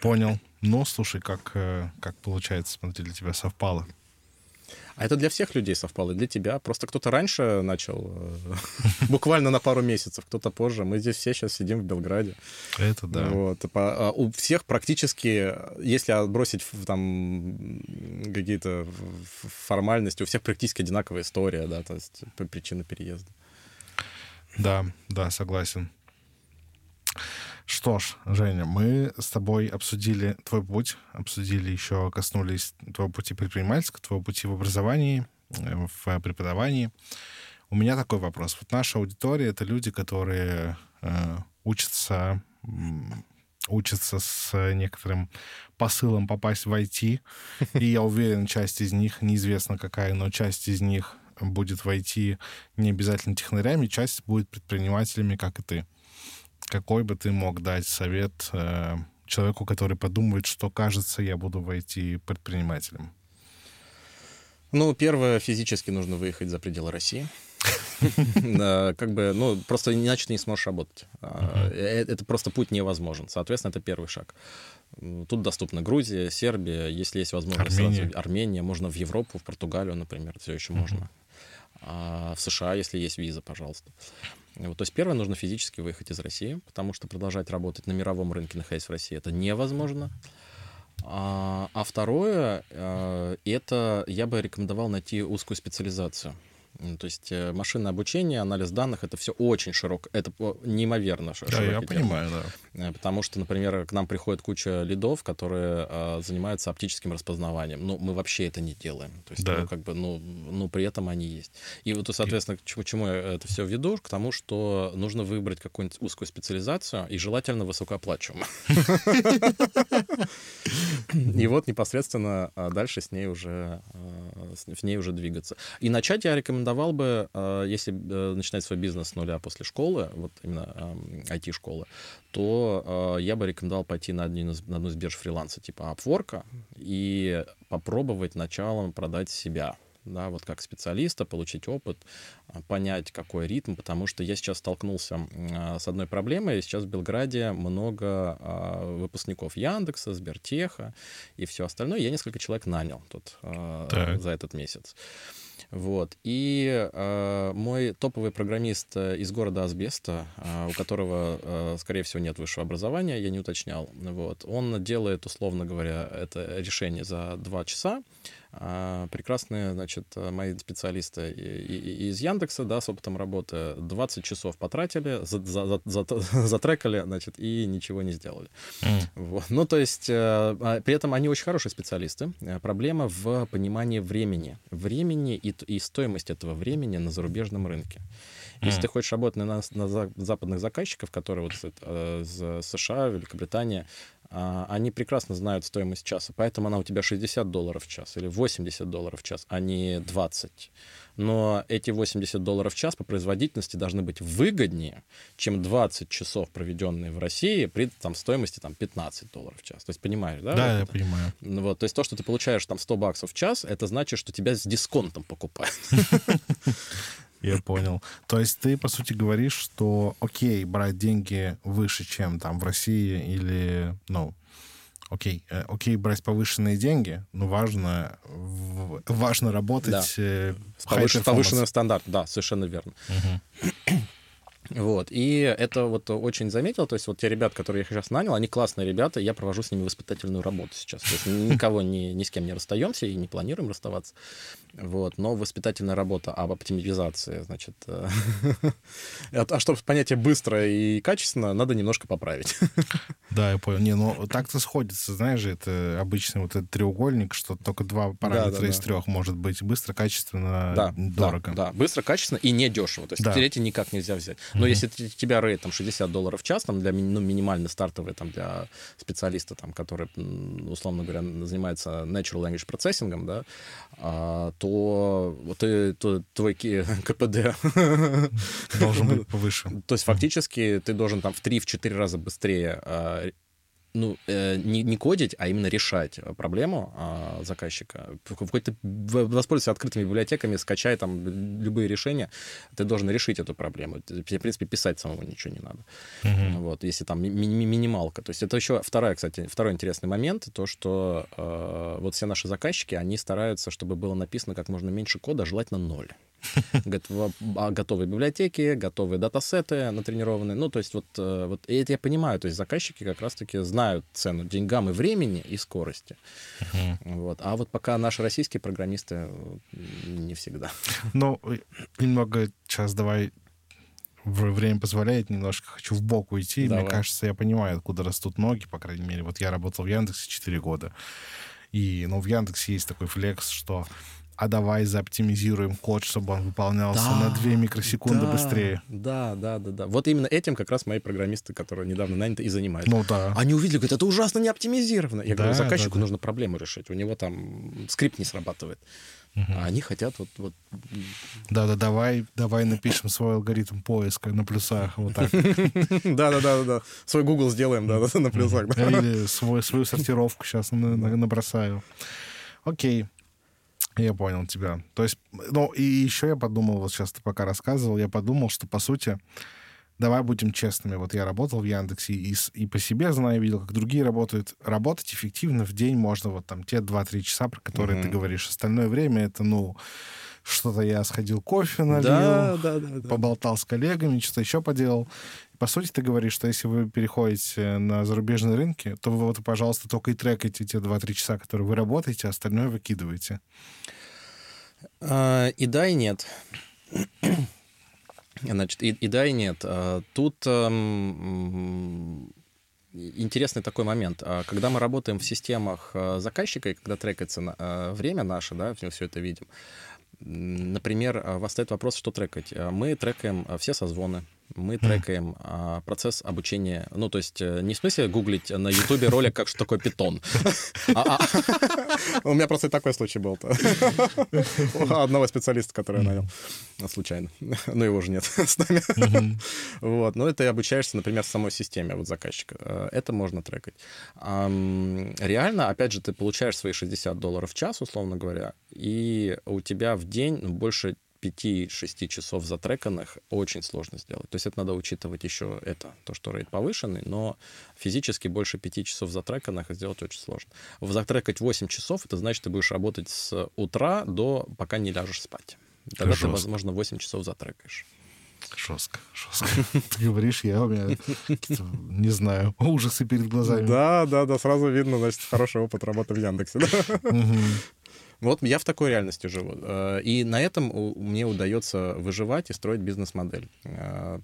Понял. Ну, слушай, как, как получается, смотри, для тебя совпало. А это для всех людей совпало, и для тебя. Просто кто-то раньше начал, буквально на пару месяцев, кто-то позже. Мы здесь все сейчас сидим в Белграде. Это да. Вот. У всех практически, если отбросить там какие-то формальности, у всех практически одинаковая история, да, то есть причина переезда. Да, да, согласен. Что ж, Женя, мы с тобой обсудили твой путь, обсудили еще, коснулись твоего пути предпринимательского, твоего пути в образовании, в преподавании. У меня такой вопрос. Вот наша аудитория — это люди, которые э, учатся, учатся с некоторым посылом попасть в ай ти, и я уверен, часть из них, неизвестно какая, но часть из них будет в ай ти не обязательно технарями, часть будет предпринимателями, как и ты. Какой бы ты мог дать совет э, человеку, который подумает, что, кажется, я буду войти предпринимателем? Ну, первое, физически нужно выехать за пределы России. Как бы, ну, просто иначе ты не сможешь работать. Это просто путь невозможен. Соответственно, это первый шаг. Тут доступна Грузия, Сербия, если есть возможность, Армения, можно в Европу, в Португалию, например, все еще можно. А в США, если есть виза, пожалуйста. Вот, то есть первое, нужно физически выехать из России, потому что продолжать работать на мировом рынке, находясь в России, это невозможно. А, а второе, это я бы рекомендовал найти узкую специализацию. То есть машинное обучение, анализ данных, это все очень широко, это неимоверно широко. Да, я понимаю, да. Потому что, например, к нам приходит куча лидов, которые занимаются оптическим распознаванием. Ну, мы вообще это не делаем. То есть, да. ну, как бы, ну, ну, при этом они есть. И вот, соответственно, к чему, к чему я это все веду? К тому, что нужно выбрать какую-нибудь узкую специализацию и желательно высокооплачиваемую. И вот непосредственно дальше с ней уже в ней уже двигаться. И начать я рекомендую давал бы, если начинать свой бизнес с нуля после школы, вот именно ай ти-школы, то я бы рекомендовал пойти на одну из бирж фриланса типа Upwork и попробовать началом продать себя. Да, вот как специалиста, получить опыт, понять, какой ритм, потому что я сейчас столкнулся с одной проблемой. Сейчас в Белграде много выпускников Яндекса, Сбертеха и все остальное. Я несколько человек нанял тут так. за этот месяц. Вот. И э, мой топовый программист из города Асбеста, э, у которого, э, скорее всего, нет высшего образования, я не уточнял, вот, он делает, условно говоря, это решение за два часа. Э, прекрасные, значит, мои специалисты и, и, из Яндекса, да, с опытом работы двадцать часов потратили, за, за, за, за, затрекали, значит, и ничего не сделали. Mm. Вот. Ну, то есть, э, при этом они очень хорошие специалисты. Проблема в понимании времени. Времени и и стоимость этого времени на зарубежном рынке. Если mm. ты хочешь работать на, на западных заказчиков, которые вот из, из США, Великобритания, они прекрасно знают стоимость часа, поэтому она у тебя шестьдесят долларов в час или восемьдесят долларов в час, а не двадцать. Но эти восемьдесят долларов в час по производительности должны быть выгоднее, чем двадцать часов, проведенные в России, при там, стоимости там, пятнадцать долларов в час. То есть понимаешь, да? Да, вот я это? понимаю. Вот, то есть то, что ты получаешь там сто баксов в час, это значит, что тебя с дисконтом покупают. Я понял. То есть ты, по сути, говоришь, что окей, брать деньги выше, чем там в России, или, ну, окей, окей брать повышенные деньги, но важно, важно работать... Да. Повыш, повышенный стандарт, да, совершенно верно. Угу. Вот, и это вот очень заметил, то есть вот те ребята, которые я сейчас нанял, они классные ребята, я провожу с ними воспитательную работу сейчас, то есть никого, ни, ни с кем не расстаемся и не планируем расставаться, вот, но воспитательная работа об оптимизации, значит, а чтобы понятие быстро и качественно, надо немножко поправить. Да, я понял, не, ну так-то сходится, знаешь же, это обычный вот этот треугольник, что только два параметра из трех может быть быстро, качественно, дорого. Да, быстро, качественно и недешево, то есть третий никак нельзя взять. Но mm-hmm. если у тебя рейд там, шестьдесят долларов в час, там, для, ну, минимально стартовый там, для специалиста, там, который, условно говоря, занимается natural language processing, да, а, то, ты, то твой КПД должен быть повыше. То есть фактически ты должен там, в три-четыре раза быстрее... ну, э, не, не кодить, а именно решать проблему э, заказчика. Какой-то, воспользуйся открытыми библиотеками, скачай там любые решения, ты должен решить эту проблему. Тебе, в принципе, писать самому ничего не надо. Mm-hmm. Вот, если там ми- ми- минималка. То есть это еще вторая, кстати, второй интересный момент, то, что вот все наши заказчики, они стараются, чтобы было написано как можно меньше кода, желательно ноль. Готовые библиотеки, готовые датасеты натренированные. Ну, то есть вот, вот это я понимаю. То есть заказчики как раз-таки знают цену деньгам и времени, и скорости. Угу. Вот. А вот пока наши российские программисты не всегда. Ну, немного сейчас давай... Время позволяет, немножко хочу в бок уйти. Давай. Мне кажется, я понимаю, откуда растут ноги, по крайней мере. Вот я работал в Яндексе четыре года. И, ну, в Яндексе есть такой флекс, что а давай заоптимизируем код, чтобы он выполнялся да, на две микросекунды да, быстрее. Да, да, да, да. Вот именно этим как раз мои программисты, которые недавно наняты и занимаются. Ну да. Они увидели, говорят, это ужасно не оптимизировано. Я да, говорю, заказчику да, да. нужно проблему решить. У него там скрипт не срабатывает. А они хотят вот... вот... Да-да, давай, давай напишем свой алгоритм поиска на плюсах, вот так. Да-да-да, свой Google сделаем на плюсах. Или свою сортировку сейчас набросаю. Окей, я понял тебя. То есть, ну, и еще я подумал, вот сейчас ты пока рассказывал, я подумал, что, по сути, давай будем честными. Вот я работал в Яндексе и, и по себе знаю, видел, как другие работают. Работать эффективно в день можно вот там те два-три часа, про которые mm-hmm. ты говоришь. Остальное время это, ну, что-то я сходил кофе налил, да, да, да, да. поболтал с коллегами, что-то еще поделал. По сути, ты говоришь, что если вы переходите на зарубежные рынки, то вы, вот, пожалуйста, только и трекайте те два-три часа, которые вы работаете, а остальное выкидываете. А, и да, и нет. Значит, и, и да, и нет. Тут эм, интересный такой момент. Когда мы работаем в системах заказчика, и когда трекается время наше, да, все это видим, например, восстает вопрос, что трекать. Мы трекаем все созвоны, мы трекаем а, процесс обучения. Ну, то есть не в смысле гуглить на Ютубе ролик, как что такое питон. У меня просто такой случай был. Одного специалиста, который я нанял. Случайно. Но его же нет с нами. Вот. Но это и обучаешься, например, в самой системе вот заказчика. Это можно трекать. Реально, опять же, ты получаешь свои шестьдесят долларов в час, условно говоря, и у тебя в день больше пять-шесть часов затреканных очень сложно сделать. То есть это надо учитывать еще это, то, что рейд повышенный, но физически больше пять часов затреканных сделать очень сложно. Затрекать восемь часов, это значит, ты будешь работать с утра до, пока не ляжешь спать. Тогда жестко. Ты, возможно, восемь часов затрекаешь. Жестко, жестко. Ты говоришь, я у меня, не знаю, ужасы перед глазами. Да, да, да, сразу видно, значит, хороший опыт работы в Яндексе. Вот я в такой реальности живу. И на этом мне удается выживать и строить бизнес-модель.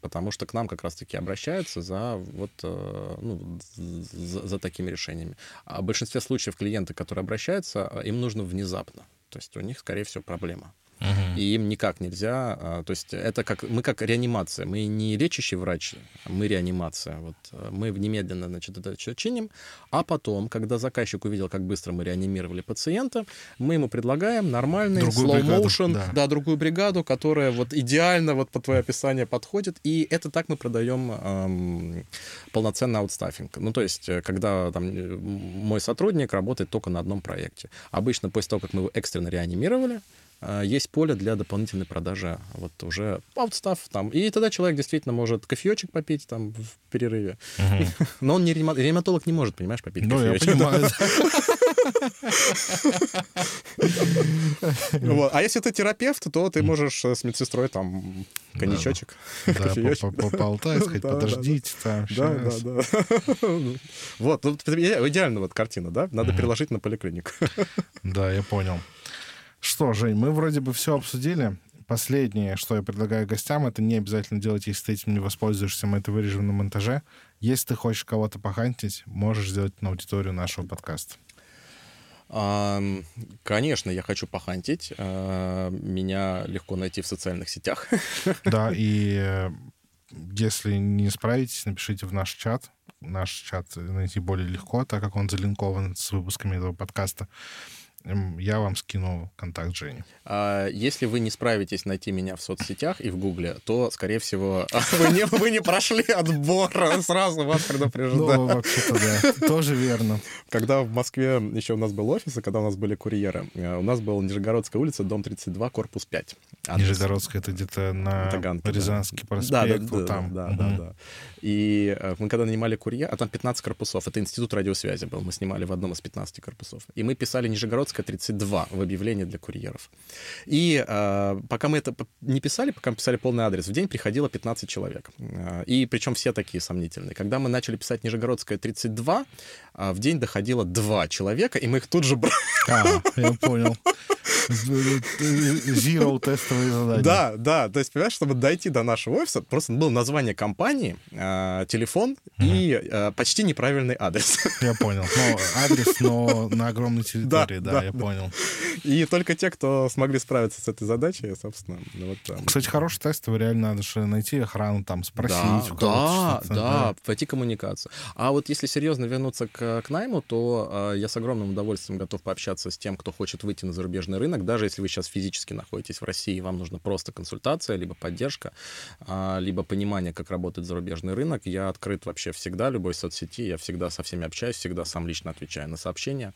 Потому что к нам как раз-таки обращаются за, вот, ну, за, за такими решениями. А в большинстве случаев клиенты, которые обращаются, им нужно внезапно. То есть у них, скорее всего, проблема. Uh-huh. И им никак нельзя. То есть это как... Мы как реанимация. Мы не лечащий врач, мы реанимация. Вот мы немедленно, значит, это все чиним. А потом, когда заказчик увидел, как быстро мы реанимировали пациента, мы ему предлагаем нормальный слоу-моушен, да. да, другую бригаду, которая вот идеально вот по твое описание подходит. И это так мы продаем эм, полноценный аутстаффинг. Ну, то есть, когда там, мой сотрудник работает только на одном проекте. Обычно после того, как мы его экстренно реанимировали, есть поле для дополнительной продажи. Вот уже аутстафф там. И тогда человек действительно может кофеечек попить там в перерыве. Угу. Но он не реанима... реаниматолог не может, понимаешь, попить ну, кофеечек. Я понимаю. Вот. А если ты терапевт, то ты можешь с медсестрой там коньячочек, да, кофеечек. Да, поболтай, сказать, да, подождите. Да, там, да, да. Вот, ну, идеально вот картина, да? Надо угу. переложить на поликлинику. Да, я понял. Что, Жень, мы вроде бы все обсудили. Последнее, что я предлагаю гостям, это не обязательно делать, если ты этим не воспользуешься, мы это вырежем на монтаже. Если ты хочешь кого-то похантить, можешь сделать на аудиторию нашего подкаста. Конечно, я хочу похантить. Меня легко найти в социальных сетях. Да, и если не справитесь, напишите в наш чат. Наш чат найти более легко, так как он залинкован с выпусками этого подкаста. я вам скину контакт Жени. А если вы не справитесь найти меня в соцсетях и в Гугле, то, скорее всего, вы не прошли отбор. Сразу вас предупреждаю. Ну, вообще-то, да. Тоже верно. Когда в Москве еще у нас был офис, и когда у нас были курьеры, у нас была Нижегородская улица, дом тридцать два, корпус пять. Нижегородская — это где-то на Рязанский проспект. Да, да, да. И мы когда нанимали курьера, а там пятнадцать корпусов, это институт радиосвязи был, мы снимали в одном из пятнадцати корпусов. И мы писали Нижегородская тридцать два в объявлении для курьеров. И э, пока мы это не писали, пока мы писали полный адрес, в день приходило пятнадцать человек. И причем все такие сомнительные. Когда мы начали писать Нижегородская тридцать два, в день доходило два человека, и мы их тут же брали. А, я понял. Zero тестовые задания. Да, да. То есть, понимаешь, чтобы дойти до нашего офиса, просто было название компании, э, телефон угу. и э, почти неправильный адрес. Я понял. Ну, адрес, но на огромной территории, да, да, да я да. понял. И только те, кто смогли справиться с этой задачей, собственно, вот там. Кстати, хороший тест, реально надо же найти охрану, там, спросить. Да, да, да, да, пойти коммуникацию. А вот если серьезно вернуться к, к найму, то э, я с огромным удовольствием готов пообщаться с тем, кто хочет выйти на зарубежный рынок, даже если вы сейчас физически находитесь в России, вам нужна просто консультация, либо поддержка, э, либо понимание, как работает зарубежный рынок. Я открыт вообще всегда, любой соцсети, я всегда со всеми общаюсь, всегда сам лично отвечаю на сообщения.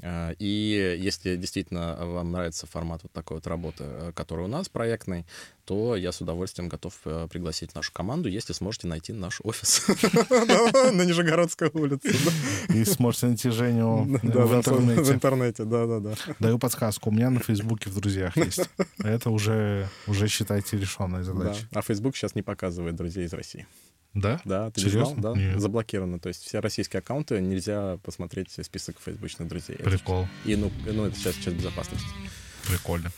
Э, и если действительно вам нравится формат вот такой вот работы, который у нас проектный, то я с удовольствием готов пригласить нашу команду, если сможете найти наш офис на Нижегородской улице. И сможете найти Женю в интернете. Даю подсказку. У меня на Фейсбуке в друзьях есть. Это уже, считайте, решенная задача. А Фейсбук сейчас не показывает друзей из России. Да? Да, ты серьезно? Не знал? Да, нет. Заблокировано. То есть все российские аккаунты, нельзя посмотреть список фейсбучных друзей. Прикол. И ну, ну это сейчас часть безопасности. Прикольно.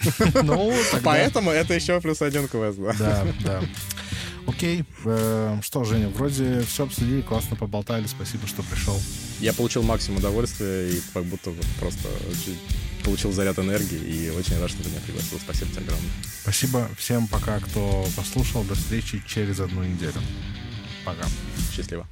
Ну, тогда... Поэтому это еще плюс один квест, да. Да, да. Окей. Что, Женя, вроде все обсудили, классно поболтали, спасибо, что пришел. Я получил максимум удовольствия и как будто вот просто получил заряд энергии и очень рад, что ты меня пригласил. Спасибо тебе огромное. Спасибо всем пока, кто послушал. До встречи через одну неделю. Пока. Счастливо.